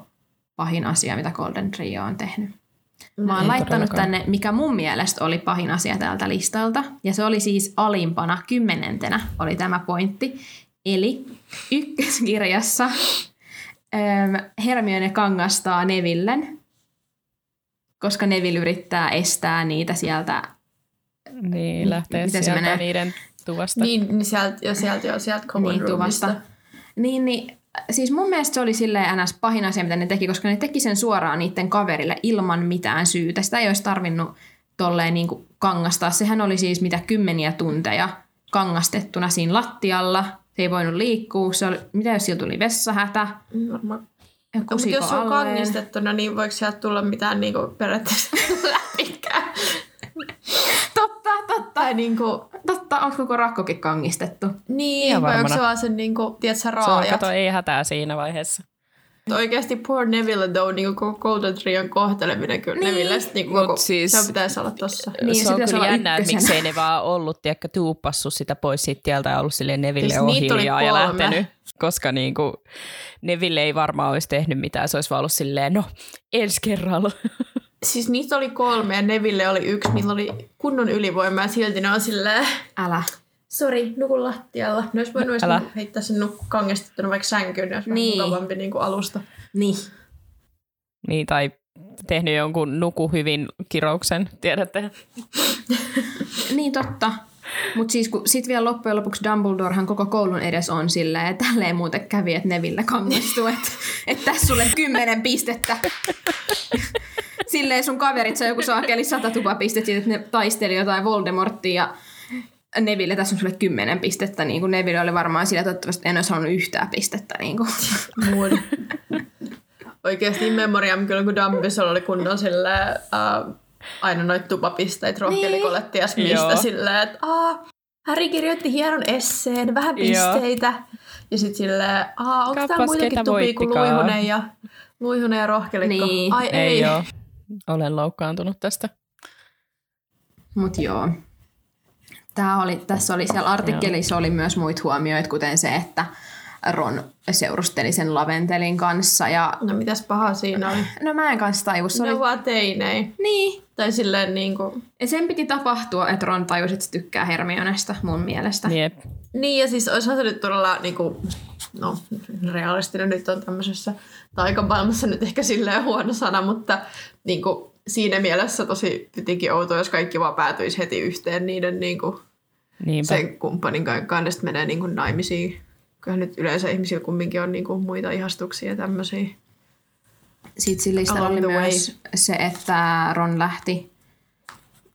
pahin asia, mitä Golden Trio on tehnyt. Mä oon laittanut tänne, mikä mun mielestä oli pahin asia tältä listalta. Ja se oli siis alimpana, kymmenentenä oli tämä pointti. Eli ykköskirjassa Hermione kangastaa Nevillen, koska Neville yrittää estää niitä sieltä. Niin, lähtee sieltä niiden tuvasta. Niin, niin sieltä, ja sieltä, ja sieltä common niin, roomista. Niin, niin. Siis mun mielestä se oli silleen ns. Pahin asia, mitä ne teki, koska ne teki sen suoraan niiden kaverille ilman mitään syytä. Sitä ei olisi tarvinnut tolleen niin kuin kangastaa. Sehän oli siis mitä kymmeniä tunteja kangastettuna siinä lattialla. Se ei voinut liikkua. Se oli, mitä jos sillä tuli vessahätä? Varmaan. No, mutta jos on kangistettuna, niin voiko sieltä tulla mitään niin kuin periaatteessa läpikään? Totta, totta. Niin kuin, totta, onko koko rakkokin kangistettu? Niin, vai onko se vaan sen, niin kuin, tiedätkö, raajat? Se on, kato, ei hätää siinä vaiheessa. Oikeasti poor Neville, though, niin kuin Golden Trion kohteleminen kyllä niin. Nevillestä, niin kuin, siis, se pitäisi olla tossa. Niin, se, se on kyllä jännä, että miksei ne vaan ollut, tiedätkö, tuuppassu sitä pois siitä tieltä ja ollut silleen Neville siis on hiljaa ja lähtenyt. Koska niin kuin, Neville ei varmaan olisi tehnyt mitään, se olisi vaan ollut silleen, no, ensi kerralla. Siis niitä oli kolme ja Neville oli yksi. Niillä oli kunnon ylivoimaa ja silti ne on silleen... Älä. Sori, nukun lattialla. Ne olisi voinut Älä. heittää sen nuk- kangestettuna vaikka sänkyyn. Ne olisi niin. vähän mukavampi niin kuin alusta. Niin. Niin, tai tehnyt jonkun nuku hyvin kirouksen, tiedätte. Niin, totta. Mutta siis kun sit vielä loppujen lopuksi Dumbledorehan koko koulun edes on silleen, että tälleen muuten kävi, että Neville kangastuu. Että et tässä sulle kymmenen pistettä. Silleen sun kaverit, sä joku saakeli sata tupapistet siitä, että ne taisteli jotain Voldemorttia ja Neville, tässä on sulle kymmenen pistettä. Niin kuin Neville oli varmaan sillä, toivottavasti en olisi halunnut yhtään pistettä. Niin kuin. Mun. Oikeasti memoriam kyllä, kun Dumbledore oli kunnon silleen, äh, aina noita tupapisteitä rohkeli, niin. kun olet ties mistä silleen, että aah, Harry kirjoitti hienon esseen, vähän pisteitä. Joo. Ja sitten silleen, aah, onko täällä muitakin tupia kuin Luihunen ja, Luihunen ja Rohkelikko? Niin. Ai ei. ei joo. Olen loukkaantunut tästä. Mut joo. Tää oli, tässä oli siellä artikkelissa oli myös muita huomioita, kuten se, että Ron seurusteli sen Laventelin kanssa. Ja... No mitäs pahaa siinä oli? No mä en kanssa tajus. Se ne oli... vaan teinei. Niin. Tai silleen niinku... Ja sen piti tapahtua, että Ron tajusi, että se tykkää Hermionesta mun mielestä. Jep. Niin ja siis olisihan se nyt todella niinku... No realistinen nyt on tämmöisessä taikamaailmassa nyt ehkä silleen huono sana, mutta niinku... Siinä mielessä tosi jotenkin outoa, jos kaikki vaan päätyisi heti yhteen niiden niinku sen kumppanin kanssa menee niinku naimisiin. Kyllähän nyt yleensä ihmisillä kumminkin on niinku muita ihastuksia ja tämmöisiä. Sitten sillä oli myös way. Se, että Ron lähti,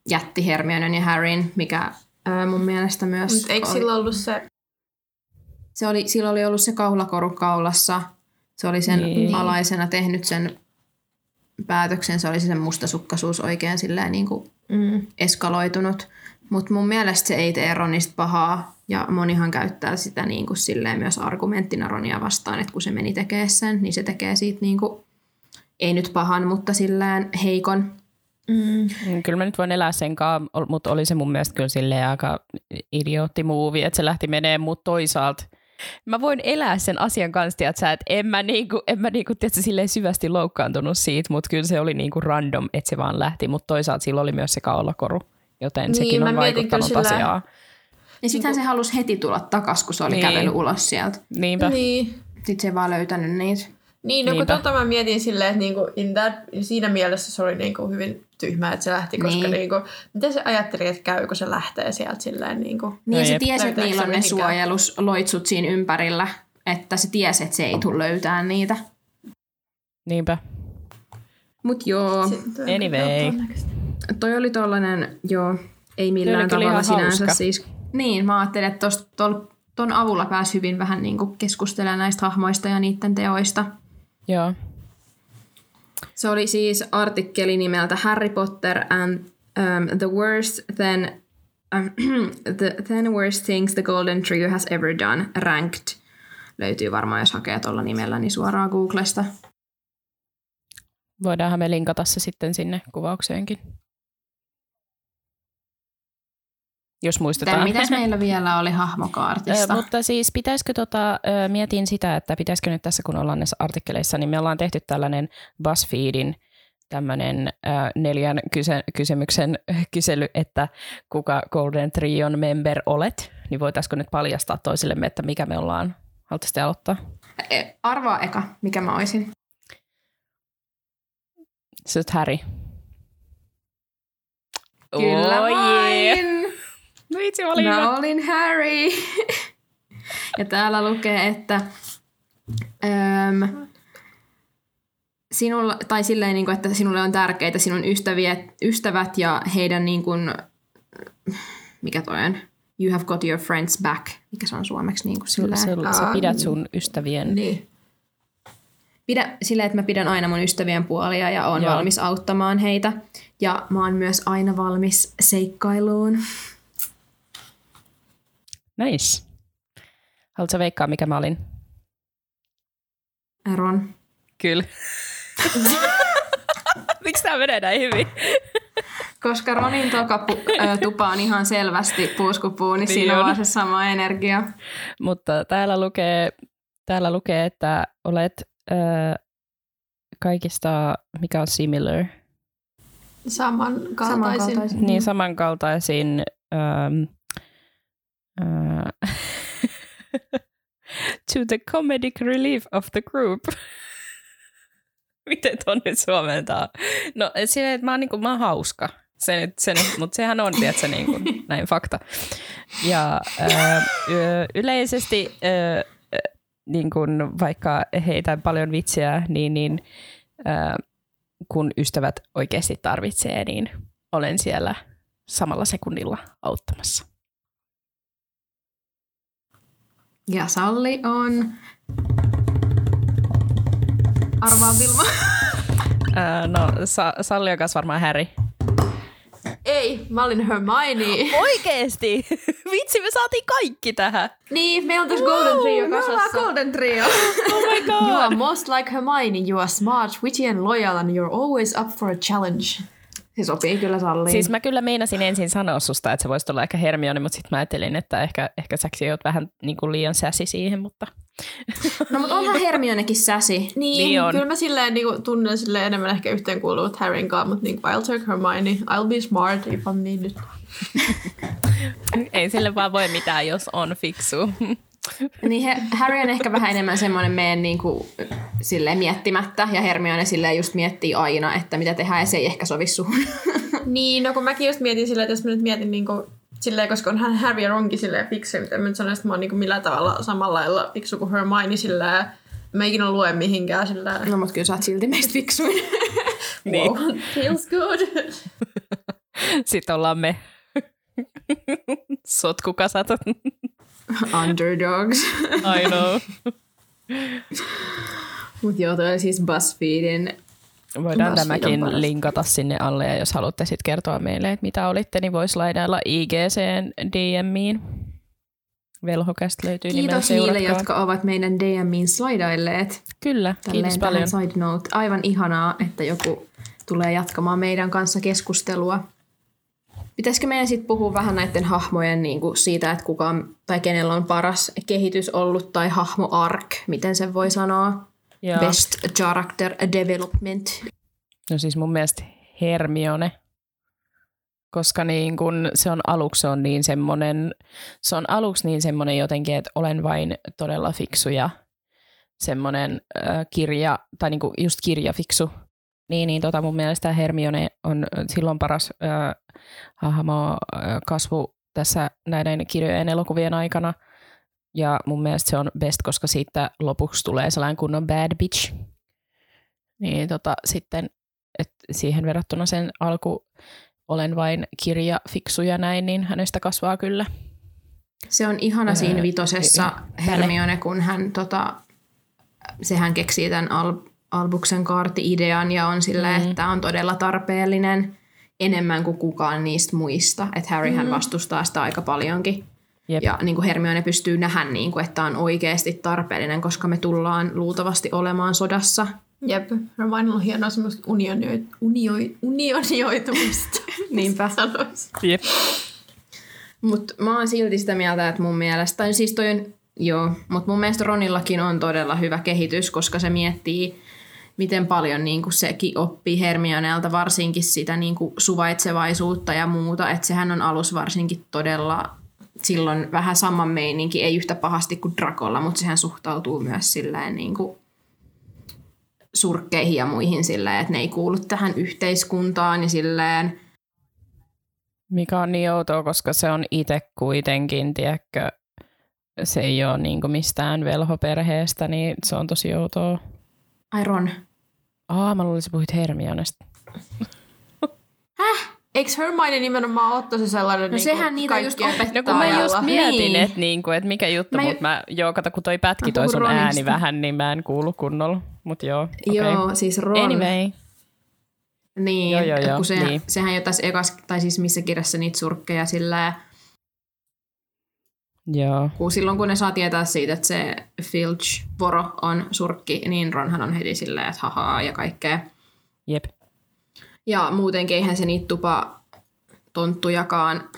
jätti Hermionen ja Harryn, mikä ää, mun mielestä myös... Mutta eikö oli... sillä ollut se... se oli, sillä oli ollut se kaulakoru kaulassa. Se oli sen niin. alaisena tehnyt sen... päätöksen, se oli sen mustasukkaisuus oikein silleen niin kuin mm. eskaloitunut. Mutta mun mielestä se ei tee Ronista pahaa ja monihan käyttää sitä niin kuin silleen myös argumenttina Ronia vastaan, että kun se meni tekee sen, niin se tekee siitä niin kuin, ei nyt pahan, mutta silleen heikon. Mm. Kyllä mä nyt voin elää sen kanssa, mutta oli se mun mielestä kyllä silleen aika idioottimuuvi, että se lähti menee, mutta toisaalta mä voin elää sen asian kanssa, että et en mä, niinku, en mä niinku, tiedätkö, silleen syvästi loukkaantunut siitä, mutta kyllä se oli niinku random, että se vaan lähti, mutta toisaalta sillä oli myös se kaulakoru, joten niin, sekin on vaikuttanut sillä... asiaan. Ja sittenhän niin, se halusi heti tulla takaisin, kun se oli niin. kävellyt ulos sieltä. Niinpä. Niin. Sitten se ei vaan löytänyt niitä. Niin, no kun Niinpä. Tota mä mietin silleen, että niinku in that, siinä mielessä se oli niinku hyvin tyhmää, että se lähti, koska niin. niinku, miten se ajatteli, että käy, kun se lähtee sieltä silleen niinku. Niin no, se tiesi, että niillä on ne suojelusloitsut siinä ympärillä, että se tiesi, että se ei tule löytää niitä. Niinpä. Mut joo. Sitten, anyway. Toi oli tollanen, joo, ei millään tavalla sinänsä siis. Niin, mä ajattelin, että tosta, tol, ton avulla pääsi hyvin vähän niinku keskustelemaan näistä hahmoista ja niiden teoista. Joo. Se oli siis artikkeli nimeltä Harry Potter and um, the worst than um, the ten worst things the Golden Trio has ever done ranked. Löytyy varmaan, jos hakee tuolla nimellä, niin suoraan Googlesta. Voidaanhan me linkata se sitten sinne kuvaukseenkin. Jos muistetaan. Mitäs meillä vielä oli hahmokaartista? Ö, mutta siis pitäisikö, tota, ö, mietin sitä, että pitäisikö nyt tässä, kun ollaan näissä artikkeleissa, niin me ollaan tehty tällainen BuzzFeedin tämmöinen ö, neljän kyse, kysymyksen kysely, että kuka Golden Trion member olet, niin voitaisiko nyt paljastaa toisillemme, että mikä me ollaan. Haluatte sitten aloittaa? Arvaa eka, mikä mä oisin. Sä oot Harry. Kyllä oh, yeah. No itse olin. Mä olin Harry. Ja täällä lukee, että äm, sinulla, tai silleen, niin kuin, että sinulle on tärkeitä sinun ystäviä, ystävät ja heidän, niin kuin, mikä toi on? You have got your friends back. Mikä se on suomeksi? Niin kuin silleen. Se, se, sä pidät sun ystävien. Niin. Pidä, silleen, että mä pidän aina mun ystävien puolia ja oon Joo. valmis auttamaan heitä. Ja mä oon myös aina valmis seikkailuun. Nice. Haluatko veikkaa, mikä mä olin? Ron. Kyllä. Miksi tää menee näin hyvin? Koska Ronin toka pu- tupa on ihan selvästi puuskupuu, niin, niin siinä on vaan se sama energia. Mutta täällä lukee, täällä lukee että olet äh, kaikista, mikä on similar? Samankaltaisin. samankaltaisin. Niin, samankaltaisin... Ähm, to the comedic relief of the group. Miten ton nyt suomentaa? No silleen, että mä oon, niinku, mä oon hauska. Se nyt, se nyt, mutta sehän on, tiedätkö, niinku, näin fakta. Ja äh, yleisesti, äh, niin kun vaikka heitän paljon vitsiä, niin, niin äh, kun ystävät oikeasti tarvitsee, niin olen siellä samalla sekunnilla auttamassa. Ja Salli on... Arvaa Vilma. Öö, no, Sa- Salli on kanssa varmaan Harry. Ei, mä olin Hermione. Oikeesti? Vitsi, me saatiin kaikki tähän. Niin, meillä on tässä wow, Golden Trio kasassa. Me ollaan Golden Trio. Oh my god. You are most like Hermione. You are smart, witty and loyal and you're always up for a challenge. Se sopii kyllä Salliin. Siis mä kyllä meinasin ensin sanoa susta, että sä voisit olla ehkä Hermione, mutta sit mä ajattelin, että ehkä, ehkä säksi oot vähän niin kuin liian säsi siihen, mutta... No mutta onhan Hermionekin säsi. Niin, niin kyllä mä silleen niin kuin, tunnen silleen enemmän ehkä yhteenkuuluvat Harryn kanssa, mutta niin kuin I'll take Hermione, I'll be smart if I'm needed. Ei sille vaan voi mitään, jos on fiksu. Niin Harry on ehkä vähän enemmän semmoinen meidän niin kuin, silleen miettimättä ja Hermione silleen just miettii aina, että mitä tehdään ja se ei ehkä sovi suhun. Niin, no kun mäkin just mietin silleen, että jos mä nyt mietin niin kuin, silleen, koska onhan Harry ja Ronkin silleen fiksu, mitä mä nyt sanon, että mä oon niin kuin millään tavalla samalla lailla fiksu kuin Hermione silleen, mä ikinä lue mihinkään silleen. No mut kyllä sä oot silti meistä fiksuin. Niin. Wow, feels good. Sitten ollaan me sotkukasat. Underdogs. I know. Mut joo, toi siis BuzzFeedin. Voidaan BuzzFeed tämäkin linkata sinne alle, ja jos haluatte sitten kertoa meille, että mitä olitte, niin voisi laidailla I G:n D M:iin. Velhokästä löytyy nimeltä. Kiitos niille, jotka ovat meidän D M:iin slaidailleet. Kyllä, tälleen kiitos paljon. Side note. Aivan ihanaa, että joku tulee jatkamaan meidän kanssa keskustelua. Pitäisikö meidän sitten puhua vähän näiden hahmojen niin kuin siitä, että kuka on, tai kenellä on paras kehitys ollut, tai hahmoark, miten sen voi sanoa? Joo. Best character development. No siis mun mielestä Hermione, koska niin kun se on aluksi on niin semmoinen, se on aluksi niin semmoinen jotenkin, että olen vain todella fiksu ja semmoinen äh, kirja, tai niin kuin just kirjafiksu. Niin, niin tota mun mielestä Hermione on silloin paras äh, hahmo äh, kasvu tässä näiden kirjojen elokuvien aikana. Ja mun mielestä se on best, koska siitä lopuksi tulee sellainen kunnon bad bitch. Niin tota sitten, että siihen verrattuna sen alku olen vain kirja fiksu ja näin, niin hänestä kasvaa kyllä. Se on ihana siinä vitosessa äh, Hermione, kun hän tota, sehän keksii tämän al- Albuksen kaarti-idean ja on sillä, mm-hmm. että on todella tarpeellinen enemmän kuin kukaan niistä muista. Että Harryhän mm-hmm. vastustaa sitä aika paljonkin. Jep. Ja niin kuin Hermione pystyy nähdä, niin kuin, että on oikeasti tarpeellinen, koska me tullaan luultavasti olemaan sodassa. Jep, Hermione on hienoa semmoista unionioitumista. Unioi, unionioitumista. Niinpä. Jep. Mutta mä oon silti sitä mieltä, että mun mielestä, tai siis toi on, joo, mutta mun mielestä Ronillakin on todella hyvä kehitys, koska se miettii miten paljon niin kuin sekin oppii Hermionelta, varsinkin sitä niin kuin suvaitsevaisuutta ja muuta. Että sehän on alus varsinkin todella silloin vähän saman meininki, ei yhtä pahasti kuin Dracolla, mutta sehän suhtautuu myös silleen niin kuin surkkeihin ja muihin silleen, että ne ei kuulu tähän yhteiskuntaan ja silleen. Mikä on niin outoa, koska se on itse kuitenkin, tiedätkö, se ei ole niin kuin mistään velhoperheestä, niin se on tosi outoa. Ai Ron. Aa, mä luulin, että sä puhuit Hermionesta. Häh? Eikö Hermione nimenomaan ole tosi sellainen? No sehän niinku niitä kaikkea just opettaa. No kun mä just mietin, niin. että niinku, et mikä juttu, mä ju... mutta mä, joo, kato, kun toi pätki toi sun Ronista. Ääni vähän, niin mä en kuulu kunnolla. Mut joo, okei. Okay. Joo, siis Ron. Anyway. Niin, joo, joo, joo. Kun se, niin. sehän jo tässä ekas, tai siis missä kirjassa niitä surkkeja sillä. Joo. Kun silloin kun ne saa tietää siitä, että se Filch-voro on surkki, niin Ronhan on heti silleen, että hahaa ja kaikkea. Jep. Ja muutenkin eihän se niitä tupatonttujakaan,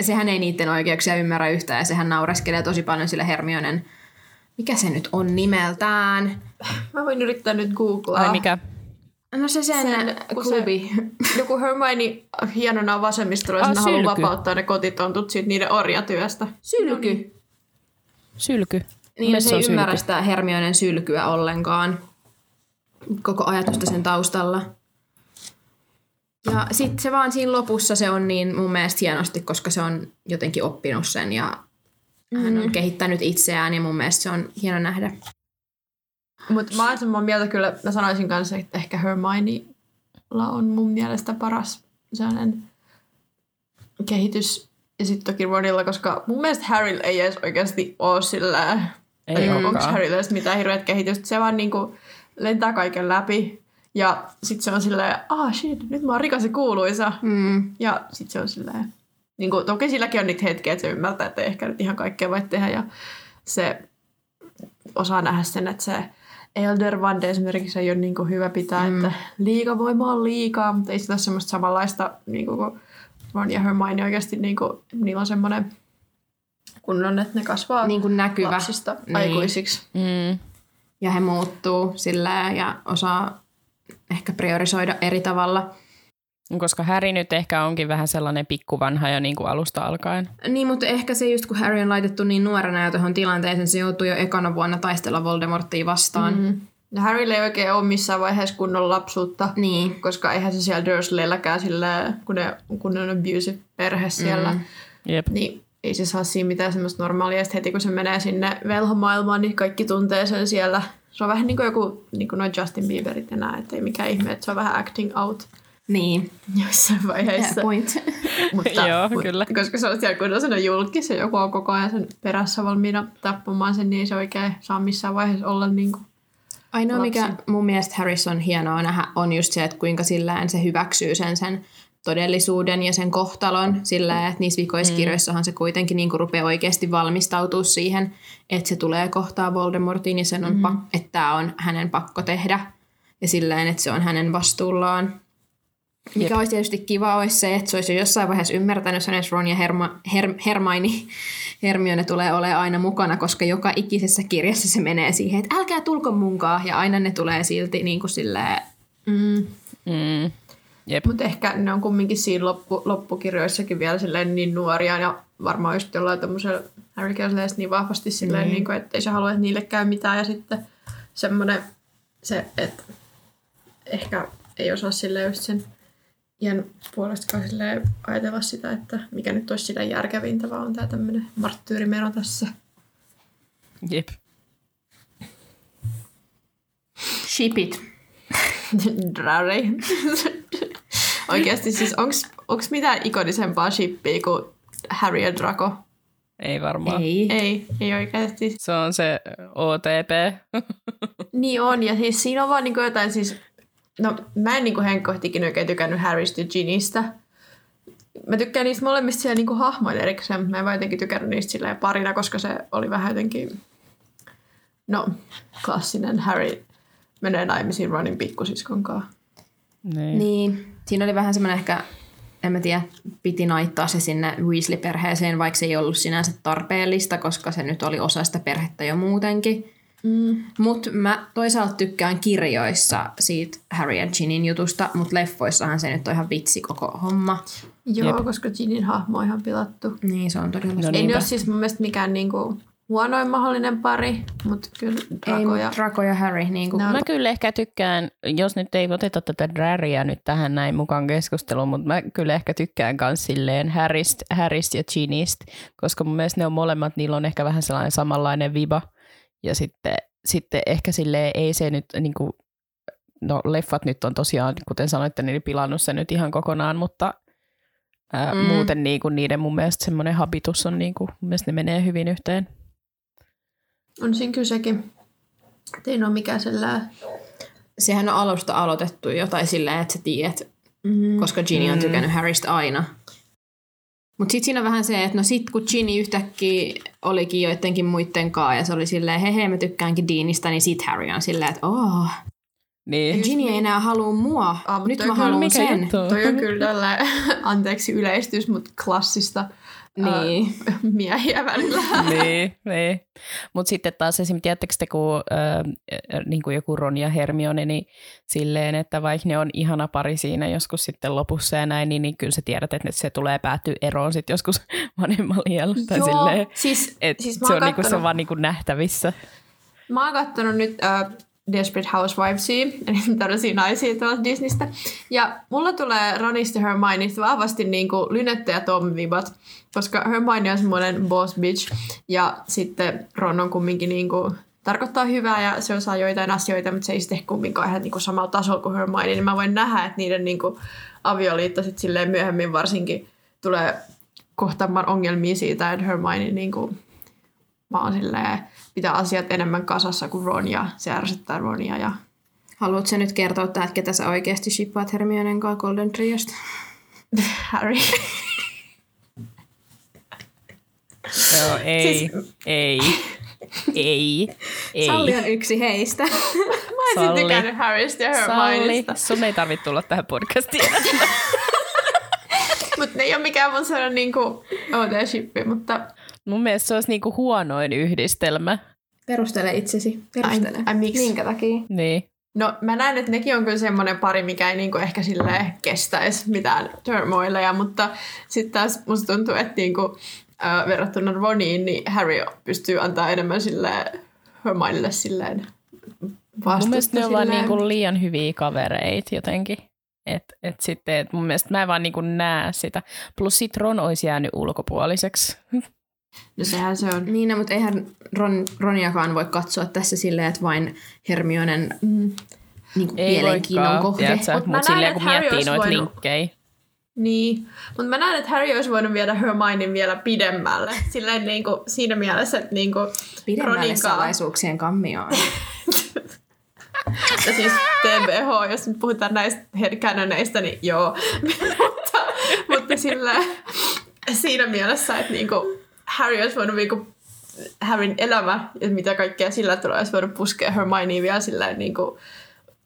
sehän ei niiden oikeuksia ymmärrä yhtään ja sehän naureskelee tosi paljon sillä Hermionen. Mikä se nyt on nimeltään? Mä voin yrittää nyt googlaa. Ai mikä? No se sen, sen klubi. Se, joku Hermione hienona vasemmistolaisena ah, haluaa vapauttaa ne kotitontut siitä niiden orjatyöstä. Sylky. Sylky. Niin Messa se ei ymmärrä sitä Hermionen sylkyä ollenkaan. Koko ajatusta sen taustalla. Ja sitten se vaan siinä lopussa se on niin mun mielestä hienosti, koska se on jotenkin oppinut sen ja mm. hän on kehittänyt itseään ja mun mielestä se on hieno nähdä. Mutta mä olen semmoinen mieltä kyllä, mä sanoisin kanssa, että ehkä Herminella on mun mielestä paras sellainen kehitys. Ja sitten toki Ronilla, koska mun mielestä Harryllä ei edes oikeasti ole sillä. Ei onko Harryllä edes mitään hirveät kehitystä. Se vaan niinku lentää kaiken läpi. Ja sit se on silleen, ah shit, nyt mä oon rikas ja kuuluisa. Mm. Ja sit se on silleen, niin kuin, toki silläkin on niitä hetkiä, että se ymmärtää, että ei ehkä nyt ihan kaikkea voi tehdä. Ja se osaa nähdä sen, että se Elder Wand esimerkiksi ei ole niin kuin hyvä pitää, mm. että liikavoima on liikaa. Mutta ei sitä ole semmoista samanlaista, niin kuin Ron ja Hermione oikeasti, niin kuin, niillä on semmoinen kunnon, että ne kasvaa niin kuin näkyvä lapsista niin. aikuisiksi. Mm. Ja he muuttuu silleen ja osaa ehkä priorisoida eri tavalla. Koska Harry nyt ehkä onkin vähän sellainen pikkuvanha ja niin kuin alusta alkaen. Niin, mutta ehkä se just kun Harry on laitettu niin nuorena ja tuohon tilanteeseen, se joutuu jo ekana vuonna taistella Voldemorttia vastaan. Mm-hmm. No Harrylle ei oikein ole missään vaiheessa kunnon lapsuutta, niin. koska eihän se siellä Dursleylläkään sillä, kun, ne, kun ne on abusive perhe siellä. Mm. Jep. Niin ei se saa siinä mitään semmoista normaalia. Sitten heti kun se menee sinne velhomaailmaan, niin kaikki tuntee sen siellä. Se on vähän niin kuin joku, niin kuin noin Justin Bieberit enää, ettei mikään ihme, että se on vähän acting out. Niin. Jossain vaiheessa. Point. Mutta, joo, mut, kyllä. Koska se on siellä kunnossa julkis ja joku on koko ajan sen perässä valmiina tappamaan sen, niin se oikein saa missään vaiheessa olla niin kuin ainoa lapsi. Mikä mun mielestä Harryssä on hienoa nähdä, on just se, että kuinka sillään se hyväksyy sen sen todellisuuden ja sen kohtalon sillä, että niissä vikoiskirjoissahan se kuitenkin niinku rupeaa oikeasti valmistautua siihen, että se tulee kohtaa Voldemortin ja sen on mm-hmm. pak- että tämä on hänen pakko tehdä ja sillä, että se on hänen vastuullaan. Mikä Jep. olisi tietysti kiva olisi se, että se olisi jo jossain vaiheessa ymmärtänyt, jos Ron ja Herma, Her, Hermione, Hermione tulee olemaan aina mukana, koska joka ikisessä kirjassa se menee siihen, että älkää tulko munkaan ja aina ne tulee silti niin kuin silleen. Mm. Mm. Mutta ehkä ne on kumminkin siinä loppu, loppukirjoissakin vielä silleen niin nuoria ja varmaan just jollain tämmöisellä Harry Kessleys niin vahvasti silleen, mm. niin että ei se halua, että niille käy mitään ja sitten semmoinen se, että ehkä ei osaa silleen just sen iän puolestakaan silleen ajatella sitä, että mikä nyt olisi silleen järkevintä, vaan on tää tämmöinen marttyyrimeno tässä. Jep. Ship it. Drarei. Oikeasti siis onks, onks mitään ikonisempaa shippia kuin Harry ja Draco? Ei varmaan. Ei. Ei, ei oikeasti. Se on se O T P. Niin on, ja siis siinä on vaan niinku jotain siis, no mä en niinku henkkohtikin oikein tykännyt Harrystä ja Ginnystä. Mä tykkään niistä molemmista siellä niinku hahmoin erikseen, mä en vaan jotenkin tykännyt niistä silleen parina, koska se oli vähän jotenkin, no klassinen Harry menee naimisiin Ronin pikkusiskonkaan. Niin. Niin. Siinä oli vähän semmoinen ehkä, en mä tiedä, piti naittaa se sinne Weasley-perheeseen, vaikka se ei ollut sinänsä tarpeellista, koska se nyt oli osa sitä perhettä jo muutenkin. Mm. Mutta mä toisaalta tykkään kirjoissa siitä Harry ja Ginnyn jutusta, mutta leffoissahan se nyt on ihan vitsi koko homma. Joo, Jep. koska Ginnyn hahmo on ihan pilattu. Niin, se on todella. No, ei ole siis mun mielestä mikään niinku huonoin mahdollinen pari, mutta kyllä Draco ja, ei, Draco ja Harry. Niin kuin. No. Mä kyllä ehkä tykkään, jos nyt ei oteta tätä dräriä nyt tähän näin mukaan keskusteluun, mutta mä kyllä ehkä tykkään myös silleen Harrystä, Harrystä ja Ginnystä, koska mun mielestä ne on molemmat, niillä on ehkä vähän sellainen samanlainen viba. Ja sitten, sitten ehkä silleen ei se nyt, niin kuin, no leffat nyt on tosiaan, kuten sanoitte, niin pilannut sen nyt ihan kokonaan, mutta ää, mm. muuten niin kuin, niiden mun mielestä semmoinen habitus on, niin kuin, mun mielestä ne menee hyvin yhteen. On siinä kyllä sekin. Ei ole mikään sellainen. Sehän on alusta aloitettu jotain silleen, että sä tiedät, mm. koska Ginny on tykännyt mm. Harrystä aina. Mutta sitten siinä on vähän se, että no sit kun Ginny yhtäkkiä olikin joidenkin muiden kaa ja se oli silleen, hei hei mä tykkäänkin Deanista, niin sit Harry on silleen, että ooo. Niin. Ginny ei enää halua mua. Ah, nyt mä haluun sen. Juttu? Toi on kyllä tällä, anteeksi yleistys, mutta klassista. Niin. Uh, miehiä välillä. niin, niin. Mutta sitten taas esimerkiksi, tiedättekö te, kun äh, niin kuin joku Ron ja Hermione, niin silleen, että vaikka ne on ihana pari siinä joskus sitten lopussa ja näin, niin, niin kyllä sä tiedät, että se tulee päätyä eroon sitten joskus vanhemmalla iällä. Joo, silleen, siis, siis se, on niinku, se on vaan niinku nähtävissä. Mä oon kattonut nyt Uh, Desperate Housewivesia, eli tällaisia naisia tuolta Disneystä. Ja mulla tulee Ronista ja Hermioneista vahvasti niin kuin Lynette ja Tom vibat, koska Hermione on semmoinen boss bitch, ja sitten Ron on kumminkin niin kuin, tarkoittaa hyvää, ja se osaa joitain asioita, mutta se ei sitten ehkä kumminkaan ihan niin kuin samalla tasolla kuin Hermione, niin mä voin nähdä, että niiden niin kuin avioliitto sitten silleen myöhemmin varsinkin tulee kohtaamaan ongelmia siitä, että Hermione niin kuin vaan silleen pitää asiat enemmän kasassa kuin Ron ja se ärsyttää Ronia ja Haluatko nyt kertoa tähän, että ketä sä oikeasti shippaat Hermionen kanssa Golden Triosta? Harry. No, ei, siis... ei, ei, ei. Salli on yksi heistä. Mä olisin tykännyt Harrystä ja Hermionesta. Salli, sun ei tarvitse tulla tähän podcastiin. Mutta ne ei ole mikään mun sanoa niinku O T-shippi, mutta... Mun mielestä se olisi niinku huonoin yhdistelmä. Perustele itsesi. Perustele. Ai, ai miksi? Minkä takia? Niin. No mä näen, että nekin on kyllä semmoinen pari, mikä ei niinku ehkä silleen kestäisi mitään turmoileja, mutta sitten taas musta tuntuu, että niinku, äh, verrattuna Roniin, niin Harry pystyy antaa enemmän silleen Hermionelle silleen vastusta. Mun mielestä ne on vaan niinku liian hyviä kavereita jotenkin. Että et sitten et mun mielestä mä en vaan niinku näe sitä. Plus sit Ron olisi jäänyt ulkopuoliseksi. No sehän se on. Niin, no, mutta eihän Ron, Roniakaan voi katsoa tässä silleen, että vain Hermionen mm, niinku mielenkiinnon kohde. Mutta mut silleen, kun miettii noita voinut... linkkejä. Niin, mutta mä näen, että Harry olisi voinut viedä Hermionen vielä pidemmälle. Silleen niinku, siinä mielessä, että niinku pidemmälle Ronikaan... salaisuuksien kammioon. Ja siis T B H, jos nyt puhutaan näistä headcanoneista, niin joo. mutta, mutta sillä, siinä mielessä, että niinku Harry olisi voinut niinku, Harryn elämä ja mitä kaikkea sillä tulee, olisi voinut puskea Hermionea vielä silleen niinku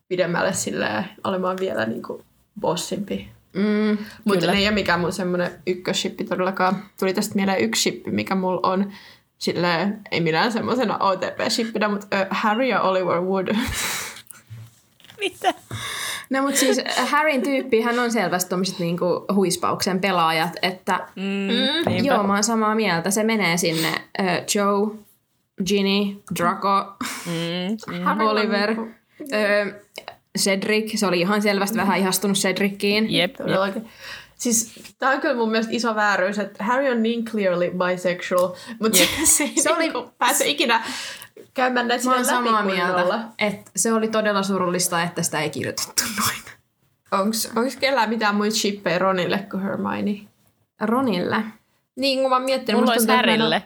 pidemmälle silleen, olemaan vielä niinku bossimpi. Mm, mutta ei ole mikään mun semmoinen ykkösshippi todellakaan. Tuli tästä mieleen yksi shippi, mikä mulla on. Silleen, ei minä semmoisena O T P-shippinä, mutta uh, Harry ja Oliver Wood. Mitä? No mutta siis Harryn tyyppi, hän on selvästi tommoset niinku huispauksen pelaajat, että mm, mm, joo, mä oon samaa mieltä. Se menee sinne uh, Cho, Ginny, Draco, mm, mm. Oliver, mm. Ö, Cedric. Se oli ihan selvästi mm. vähän ihastunut Cedriciin. Jep, jep. Siis tää on kyllä mun mielestä iso vääryys, että Harry on niin clearly bisexual, mutta yes. se, se ei oli... pääse ikinä käymään näitä läpi samaa mieltä, että se oli todella surullista, että sitä ei kirjoitettu noin. Onks, onks kellään mitään muita shippejä Ronille kuin Hermione? Ronille? Niin kuin mä oon miettinyt. Mulla olisi Harrylle.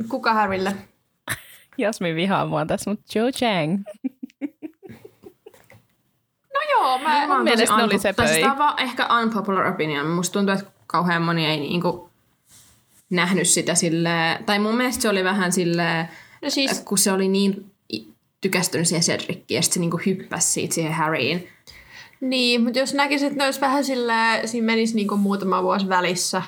On... Kuka Harrylle? Jasmin vihaa mua tässä, mutta Cho Chang. Joo, mä, mä mielestäni ne oli sepöi. Tämä on vaan ehkä unpopular opinion. Musta tuntuu, että kauhean moni ei niinku nähnyt sitä silleen. Tai mun mielestä se oli vähän silleen, no siis, kun se oli niin tykästynyt siihen Cedrickiin ja sitten se niinku hyppäsi siitä siihen Harryin. Niin, mutta jos näkisi, että ne olisi vähän silleen, siinä menisi niinku muutama vuosi välissä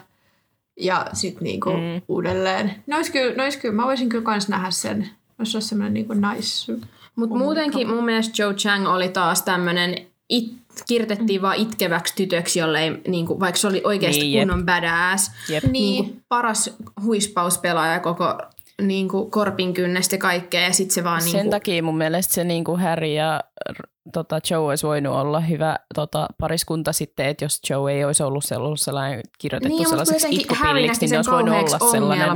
ja sitten niinku mm. uudelleen. Ne olisi kyllä, ne olisi kyllä, mä voisin kyllä kans nähdä sen. Se olisi semmoinen niinku nice... Mutta muutenkin mun mielestä Cho Chang oli taas tämmönen, it, kirtettiin vaan itkeväksi tytöksi, jollei, niinku, vaikka se oli oikeasti niin, kunnon badass, niin, niinku, paras huispauspelaaja koko niinku, korpin kynnestä ja kaikkea. Ja sit se vaan, sen niinku, takia mun mielestä se niinku, Harry ja tota, Joe olisi voinut olla hyvä tota, pariskunta sitten, että jos Joe ei olisi ollut sellainen kirjoitettu niin, sellaiseksi itkupilliksi, niin olisi voinut olla sellainen.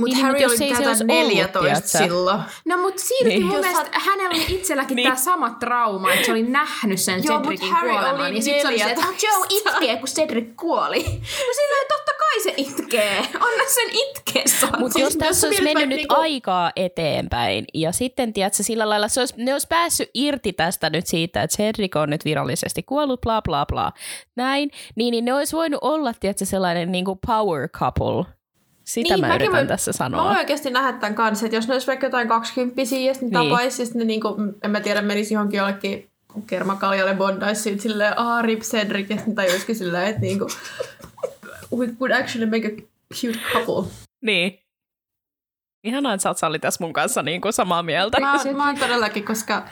Mutta niin, Harry mut oli tätä neljätoista silloin. No mutta silti mun mielestä hänellä oli itselläkin niin. Tämä sama trauma, että se oli nähnyt sen joo, Cedricin kuoleman. Ja sitten se oli se, että Joe itkee, kun Cedric kuoli. No silloin totta kai se itkee. Anna sen itkeessä. Mutta jos tässä olisi mennyt nyt niinku... aikaa eteenpäin ja sitten tiedätkö, sillä lailla se olisi, ne olisi päässyt irti tästä nyt siitä, että Cedric on nyt virallisesti kuollut, bla bla bla, näin, niin, niin ne olisi voinut olla tiedätkö, sellainen niin kuin power couple. Sitä niin, mä yritän mä, tässä sanoa. Mä oikeasti nähdä tämän kanssa, että jos ne olisi vaikka jotain kaksikymppisiä ja sitten ne niin. tapaisi, ja sitten ne niinku, en mä tiedä, menisi johonkin jollekin kermakaljalle bondaisiin silleen, aah, rip Cedric, ja sitten tajuisikin silleen, että niinku, we could actually make a cute couple. Niin. Ihanaa, että sä oot Salli tässä mun kanssa niinku samaa mieltä. Mä, mä oon todellakin, koska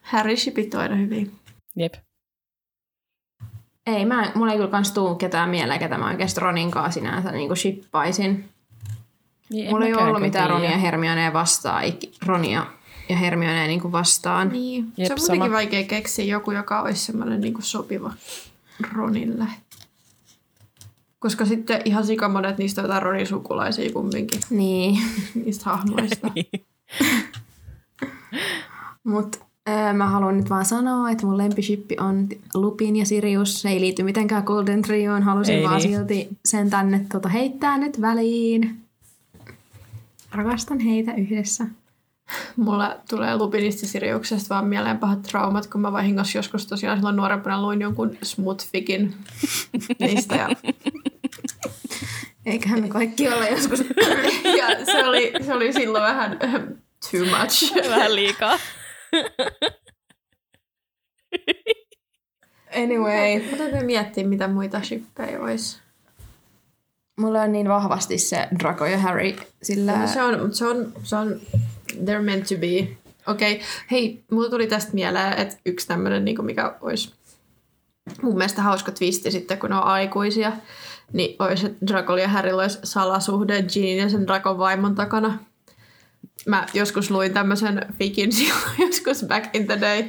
Harry shipit on aina hyvin. Jep. Ei, mä, mulla ei kyllä kans tuu ketään mieleen, ketä mä oikeesti Roninkaan sinänsä niinku shippaisin. Niin, mulla ei ollut mitään Ronia ja Hermionea vastaan, Ronia ja Hermionea niinku vastaan. Niin. Jep, se on muutenkin sama. Vaikea keksiä joku, joka olisi semmoinen niinku sopiva Ronille. Koska sitten ihan sikamonet niistä on jotain Ronin sukulaisia kumminkin. Niin. Niistä hahmoista. Mut... Mä haluan nyt vaan sanoa, että mun lempishippi on Lupin ja Sirius. Se ei liity mitenkään Golden Trioon. Halusin ei vaan niin. silti sen tänne tota, heittää nyt väliin. Rakastan heitä yhdessä. Mulla tulee Lupinista Siriuksesta vaan mieleen pahat traumat, kun mä vahingossa joskus tosiaan silloin nuorempana luin jonkun smutfikin niistä. Ja... Eiköhän me kaikki olla joskus. Ja se oli, se oli silloin vähän too much. Vähän liikaa. Anyway. Mä täytyy miettiä, mitä muita shippejä olisi. Mulla on niin vahvasti se Draco ja Harry. Sillä... No, se on... Se on, se on... They're meant to be. Okei. Okay. Hei, mulla tuli tästä mieleen, että yksi tämmöinen, niin mikä olisi mun mielestä hauska twisti sitten, kun on aikuisia, niin olisi, että Dracolla ja Harrylla olisi salasuhde Ginnyn ja sen Dracon vaimon takana. Mä joskus luin tämmöisen fikin silloin, joskus back in the day,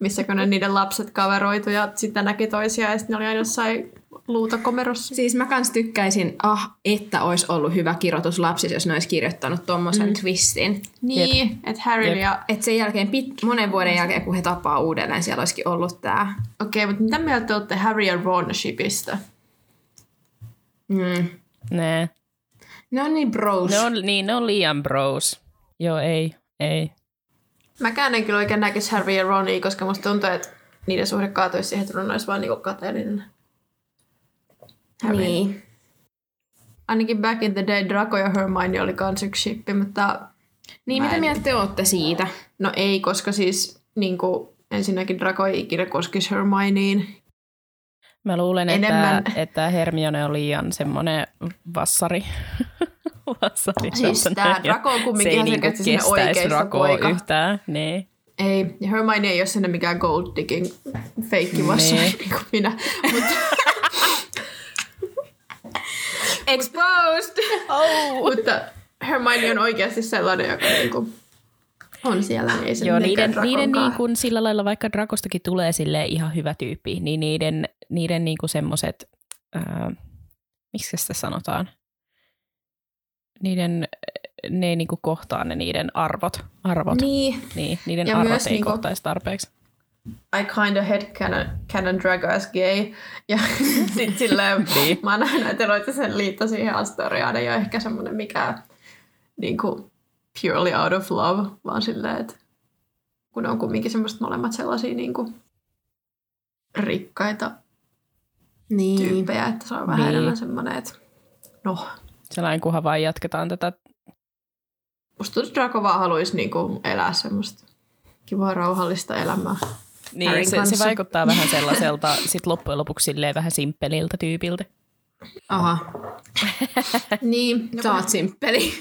missä kun ne niiden lapset kaveroitu ja sitten näki toisiaan ja sitten ne oli aina jossain luutakomerossa. Siis mä kans tykkäisin, ah, että olisi ollut hyvä kirjoitus lapsissa, jos ne olisi kirjoittanut tommosen mm. twistin. Niin, yep. Että Harry yep. ja... Että sen jälkeen, pit, monen vuoden jälkeen, kun he tapaa uudelleen, siellä olisikin ollut tää. Okei, okay, mutta mitä mieltä te olette Harry ja Ron shipistä? Mm. Ne. Ne on niin bros. Ne on, niin, ne on liian bros. Joo, ei, ei. Mäkään en kyllä oikein näkisi Harry ja Ronia, koska musta tuntuu, että niiden suhde kaatuisi siihen, että Ron olisi vaan niinku kateellinen. Harry. Niin. Ainakin back in the day Draco ja Hermione oli kans yksi shippi, mutta... Niin, mitä en... mieltä te ootte siitä? No ei, koska siis niinku, ensinnäkin Draco ei ikinä koskisi Hermioneen. Mä luulen, että, että Hermione on liian semmoinen vassari. vassari siis tää Draco on kumminkin ihan niinku selkeästi sinne oikeista poika. Yhtään, niin. Ei, ja Hermione ei ole sinne mikään gold digging feikki vassari niin. Niin kuin minä. Mutta... Exposed! Oh. Mutta Hermione on oikeasti sellainen, joka niinku on siellä. Niin ei joo, niiden, niiden niinku, sillä lailla, vaikka Dracostakin tulee sille ihan hyvä tyyppi, niin niiden, niiden niinku semmoiset, äh, miksi sitä sanotaan, niiden, ne ei niinku kohtaa ne niiden arvot. arvot. Niin. niin. Niiden ja arvot ei niinku... kohtaisi tarpeeksi. I kinda headcanon Draco as gay. Ja sit silleen mä oon näytellyt sen liitto siihen Astoriaan. Ei ole ehkä semmonen mikään niinku purely out of love, vaan silleen, että kun on kumminkin semmoiset molemmat sellaisia niinku rikkaita niin. tyyppejä, että se on vähän niin. enemmän semmonen, että noh. Sellainen kunhan vaan jatketaan tätä. Musta Draco vaan haluaisi niinku elää semmoista kivaa rauhallista elämää. Niin, se, se vaikuttaa vähän sellaiselta, sit loppujen lopuksi silleen vähän simppeliltä tyypiltä. Aha. Niin, no, sä oot simppeli.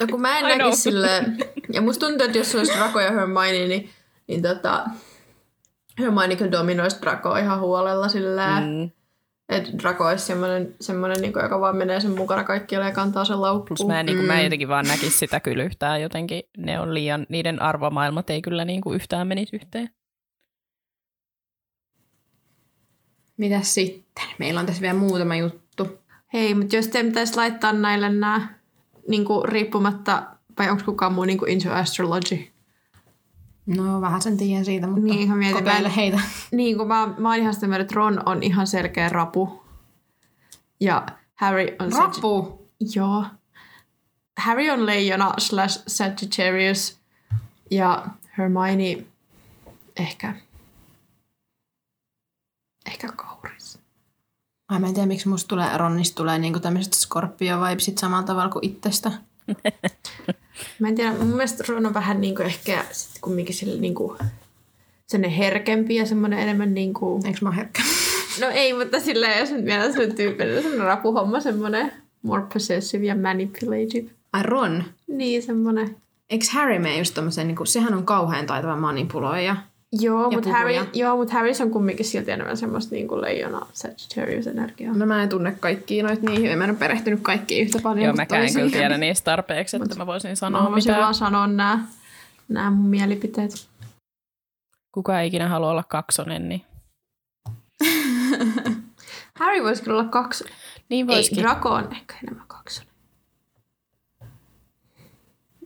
No kun mä en näkisi silleen, ja musta tuntuu, että jos olisi Draco ja Hermione, niin, niin tota, Hermione kyllä dominoisi Dracoa ihan huolella silleen. Mm. Että Draco olisi semmoinen, semmoinen niinku, joka vaan menee sen mukana kaikkialle ja kantaa sen laukkuun. Plus mä, niinku, mm. mä jotenkin vaan näkis sitä kyllä yhtään jotenkin. Ne on liian, niiden arvomaailmat ei kyllä niinku yhtään menisi yhteen. Mitäs sitten? Meillä on tässä vielä muutama juttu. Hei, mutta jos te pitäisi laittaa näille nämä niinku, riippumatta, vai onko kukaan muu niinku into astrology? No vähän sen tiedän siitä, mutta niin, mietin, kokeile mä, heitä. Niin kuin mä, mä oon ihan sitä mieltä, että Ron on ihan selkeä rapu. Ja Harry on... Rapu? Sag- joo. Harry on leijona slash Sagittarius. Ja Hermione ehkä... Ehkä kauris. Ai mä en tiedä, miksi musta tulee, Ronista tulee niinku tämmöiset Scorpio-vibesit samalla tavalla kuin itsestä. Mä en tiedä, mun mielestä Ron on vähän niinku ehkä sit kumminkin sille niinku semmoinen herkempi ja semmoinen enemmän niinku... Eikö mä herkkä? No ei, mutta silleen, jos nyt mieltä semmoinen tyyppinen, semmoinen rapuhomma, semmoinen more possessive ja manipulative. Ai Ron? Niin, semmoinen. Eikö Harry mene just tommoseen, niinku, sehän on kauhean taitava manipuloija. Joo, mutta Harry, mut Harry on kumminkin silti enemmän semmoista niinku leijona Sagittarius-energiaa. No mä en tunne kaikkia noita niihin. Mä en ole perehtynyt kaikkiin yhtä paljon. Joo, mäkään en kyllä tiedä niistä tarpeeksi, että mut mä voisin sanoa mitään. Mä voisin mitään. Vaan sanoa nää, nää mun mielipiteet. Kuka ei ikinä halua olla kaksonen, niin... Harry voisi kyllä olla kaksonen. Niin voisikin. Ei, Draco on ehkä enemmän kaksonen.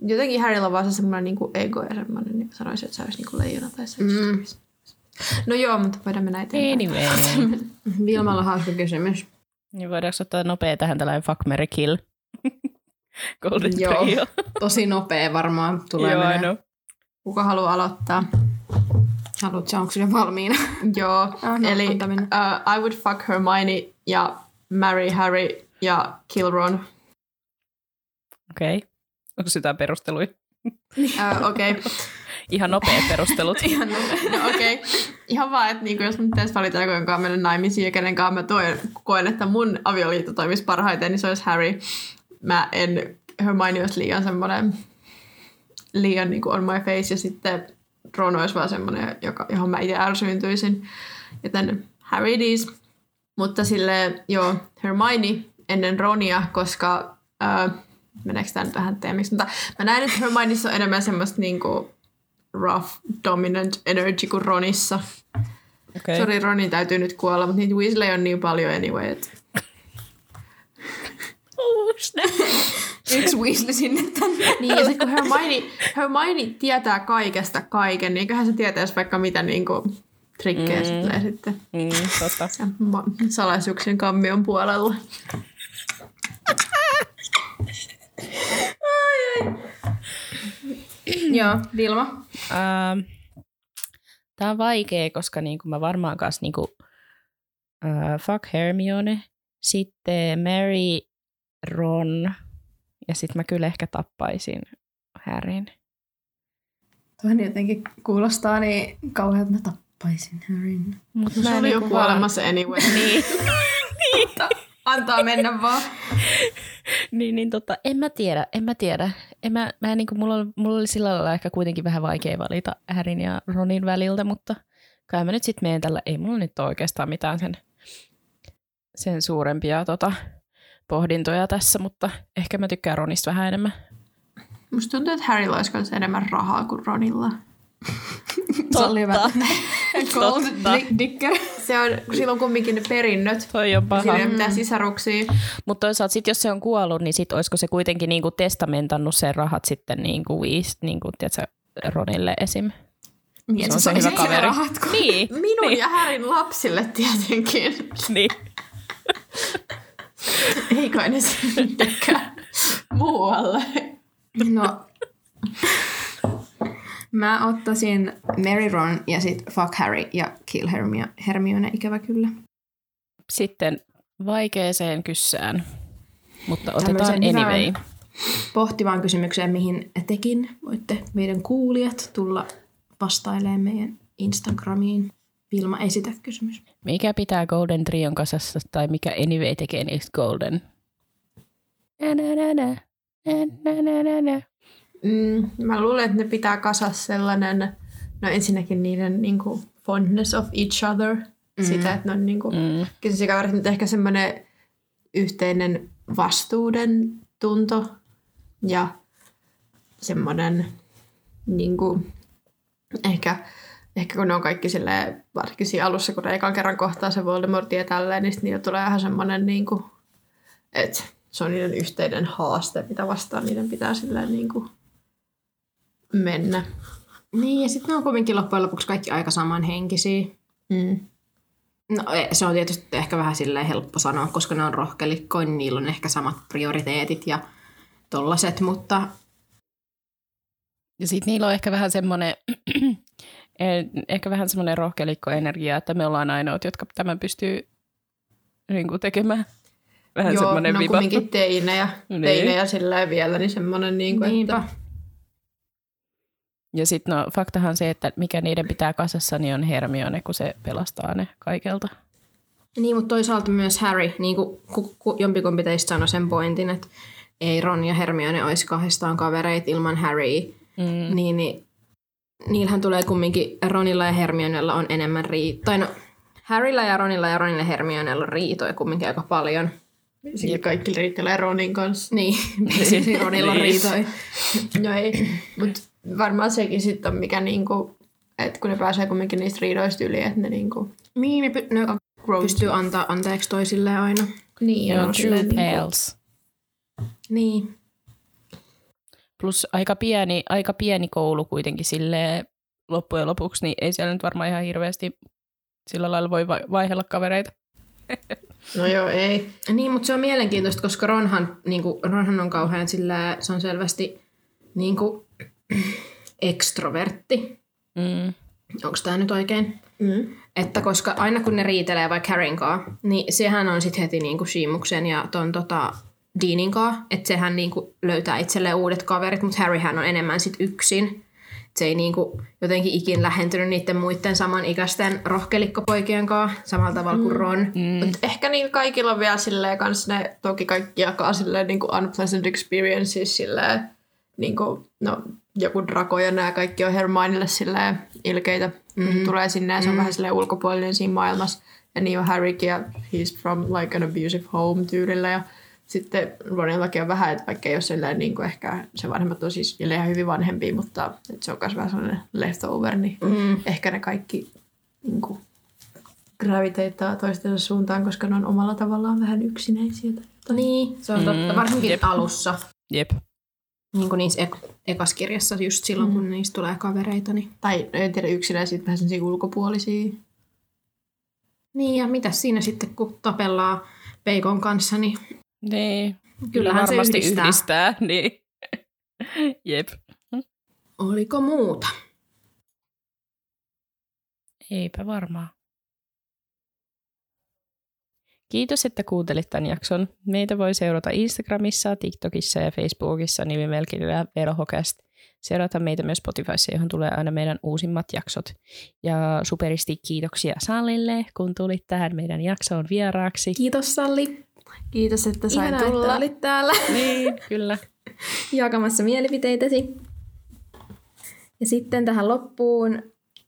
Jotenkin Harrylla on vaan semmoinen niinku ego ja semmoinen, niin sanoisin, että se olisi niinku leijona tai se mm. No joo, mutta voidaan mennä eteenpäin. Anyway. Vilmalla on hauska kysymys. Niin voidaanko ottaa nopea tähän tällainen fuck, marry, kill? Golden Joo, Trio. Tosi nopea varmaan tulee Joo, menee. Kuka haluaa aloittaa? Haluatko, onko sinne valmiina? Joo, oh, no, eli uh, I would fuck Hermione ja marry Harry ja kill Ron. Okei, okay. Onko sitä perusteluja? uh, Okei. Okay. Ihan nopeat perustelut. Ihan nopeat, no okei. Okay. Ihan vaan, että niinku, jos mä pitäisi valita joku, jonka on mennyt naimisiin ja kenenkaan mä toin, koen, että mun avioliitto toimisi parhaiten, niin se olisi Harry. Mä en, Hermione olisi liian semmoinen, liian niinku on my face, ja sitten Ron olisi vaan semmoinen, joka, johon mä itse ärsyyntyisin. Joten Harry it is. Mutta sille joo, Hermione ennen Ronia, koska äh, meneekö tää nyt vähän teemiksi? Mutta mä näen, että Hermioneissa on enemmän semmoista niinku rough, dominant energy kuin Ronissa. Okay. Sori, Ronin täytyy nyt kuolla, mutta niitä Weasley on niin paljon anyway. Et... Oh, yksi Weasley sinne tänne. Niin, ja se, kun Hermione, Hermione tietää kaikesta kaiken, niin kyllähän se tietäisi vaikka mitä niinku trikkejä mm. sitten. sitten. Mm, totta. Salaisuuksien kammion puolella. Ai, ai. Joo, Vilma? Ähm, tää on vaikea, koska niinku mä varmaan kanssa niinku, äh, fuck Hermione, sitten Mary, Ron, ja sit mä kyllä ehkä tappaisin Harryn. Tuohan jotenkin kuulostaa niin kauhean, että mä tappaisin Harryn. Mut mä se oli niinku jo kuolemassa vaan... anyway. Niin. niin. Antaa mennä vaan. niin, niin tota, en mä tiedä, en mä tiedä. En mä, mä niinku, mulla, oli, mulla oli sillä lailla ehkä kuitenkin vähän vaikea valita Harryn ja Ronin väliltä, mutta kai mä nyt sit menen tällä, ei mulla nyt oikeastaan mitään sen, sen suurempia tota, pohdintoja tässä, mutta ehkä mä tykkään Ronista vähän enemmän. Musta tuntuu, että Harrylla olisi myös enemmän rahaa kuin Ronilla. Totta. Gold digger. Se on silloin kumminkin ne perinnöt. Toi on paha. Siinä pitää sisaruksia. Mutta toisaalta sit jos se on kuollut, niin sit olisiko se kuitenkin niinku testamentannut sen rahat sitten niinku viis, niinku tiedätkö, Ronille esim. Niin, se on se, se, se hyvä kaveri. Niin, minun niin. ja Harryn lapsille tietenkin. Niin. Ei kai ne sinnekäs muualle. No. Mä ottaisin Mary, Ron ja sit fuck Harry ja kill Hermione, Hermione ikävä kyllä. Sitten vaikeeseen kyssään, mutta otetaan anyway. Pohtivaan kysymykseen, mihin tekin voitte meidän kuulijat tulla vastailemaan meidän Instagramiin. Vilma, esitä kysymys. Mikä pitää Golden Trion kasassa tai mikä anyway tekee niistä Golden? Nä, nä, nä, nä, nä, nä, nä. Mm, mä luulen, että ne pitää kasassa sellainen, no ensinnäkin niiden niin kuin, fondness of each other. Mm. Sitä, että ne on niin kuin, mm. kysyikaverit, mutta ehkä semmoinen yhteinen vastuuden tunto ja semmoinen niin kuin, ehkä... Ehkä kun ne on kaikki silleen, varsinkin siinä alussa, kun ne ekan kerran kohtaa se Voldemortia ja tälleen, niin niillä tulee ihan semmoinen, niin kuin, että se on niiden yhteinen haaste, mitä vastaan niiden pitää silleen niin kuin mennä. Niin, ja sitten ne on kuitenkin loppujen lopuksi kaikki aika samanhenkisiä. Mm. No se on tietysti ehkä vähän silleen helppo sanoa, koska ne on rohkelikkoja, niin niillä on ehkä samat prioriteetit ja tollaset, mutta... Ja sitten niillä on ehkä vähän semmoinen... Ehkä vähän semmoinen rohkelikkoenergia, että me ollaan ainoat, jotka tämän pystyy niin kuin tekemään. Vähän Joo, semmoinen no vipa. Joo, no kumminkin teinejä, niin. teinejä sillä vielä, niin semmoinen niin kuin, Niinpä. Että... Ja sitten no faktahan se, että mikä niiden pitää kasassa, niin on Hermione, kun se pelastaa ne kaikelta. Niin, mutta toisaalta myös Harry, niin kuin ku, ku, jompikumpi teistä sanoi sen pointin, että ei Ron ja Hermione olisi kahdestaan kavereita ilman Harryä, mm. niin... niin niillähän tulee kumminkin, Ronilla ja Hermionella on enemmän riitoja. No, Harryllä ja Ronilla ja Ronilla ja Hermionella on riitoja kumminkin aika paljon. Sitten kaikki riittelee Ronin kanssa. Niin, siis Ronilla on riitoja. No ei, mutta varmaan sekin sitten on mikä niinku, että kun ne pääsee kumminkin niistä riidoista yli, että ne niinku... Niin, ne, ne pystyy antaa anteeksi toisilleen aina. Niin, joo, true pals. Niin. Plus aika pieni, aika pieni koulu kuitenkin silleen loppujen lopuksi, niin ei siellä nyt varmaan ihan hirveästi sillä lailla voi vaihdella kavereita. No joo, ei. Niin, mutta se on mielenkiintoista, koska Ronhan, niin kuin, Ronhan on kauhean sillä, se on selvästi niin kuin, ekstrovertti. Mm. Onko tämä nyt oikein? Mm. Että koska aina kun ne riitelee vaikka Harryn kaa, niin sehän on sitten heti niin kuin Sheemuksen ja ton tota Deanin kaa. Että sehän niin kuin löytää itselleen uudet kaverit, mutta Harryhän on enemmän sitten yksin. Se ei niinku jotenkin ikin lähentynyt niiden muiden samanikäisten rohkelikkopoikien kanssa samalla tavalla kuin Ron. Mm. Mut ehkä niin kaikilla on vielä silleen kans ne, toki kaikki jakaa silleen niinku unpleasant experiences silleen niinku, no joku Draco ja nää kaikki on Hermionelle silleen ilkeitä. Mm-hmm. Tulee sinne ja se on mm-hmm. vähän silleen ulkopuolinen siinä maailmassa. Ja niin on Harrykin ja he's from like an abusive home tyylillä ja sitten Ronillakin on vähän, että vaikka ei ole silleen, niin kuin ehkä se vanhemmat on siis ihan hyvin vanhempia, mutta että se on myös vähän sellainen leftover, niin mm. ehkä ne kaikki niin kuin, graviteittaa toistensa suuntaan, koska ne on omalla tavallaan vähän yksinäisiä. Tai niin, se on mm. totta, varsinkin Jep. alussa. Jep. Niin kuin niissä ek- ekas kirjassa just silloin, mm. kun niistä tulee kavereita. Niin. Tai en tiedä, yksinäisiä, vähän sellaisia ulkopuolisia. Niin, ja mitä siinä sitten, kun tapellaan peikon kanssa, niin... Niin, kyllähän se yhdistää. yhdistää. Niin. Jep. Oliko muuta? Eipä varmaan. Kiitos, että kuuntelit tämän jakson. Meitä voi seurata Instagramissa, TikTokissa ja Facebookissa nimimerkillä Velhokäst. Seurata meitä myös Spotifyssa, johon tulee aina meidän uusimmat jaksot. Ja superisti kiitoksia Sallille, kun tulit tähän meidän jaksoon vieraaksi. Kiitos Salli. Kiitos, että sain Ihanaa, tulla. Että olit täällä. Niin, kyllä. Jakamassa mielipiteitäsi. Ja sitten tähän loppuun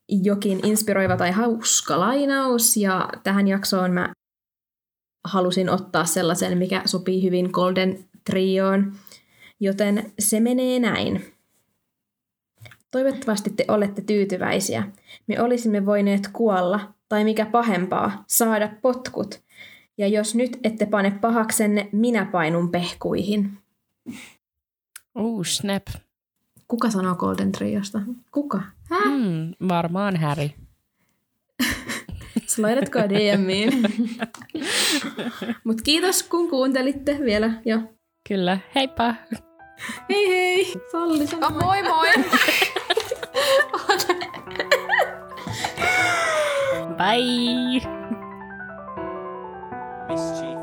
jokin inspiroiva tai hauska lainaus. Ja tähän jaksoon mä halusin ottaa sellaisen, mikä sopii hyvin Golden Trioon. Joten se menee näin. Toivottavasti te olette tyytyväisiä. Me olisimme voineet kuolla, tai mikä pahempaa, saada potkut. Ja jos nyt ette pane pahaksenne, minä painun pehkuihin. Ooh, snap. Kuka sanoo Golden Triosta? Kuka? Hä? Mm, varmaan Harry. Slaidatko D M:iin? Mut kiitos, kun kuuntelitte vielä. Jo. Kyllä, heippa. Hei hei. Salli, sano. Oh, moi moi. Bye. Mischief.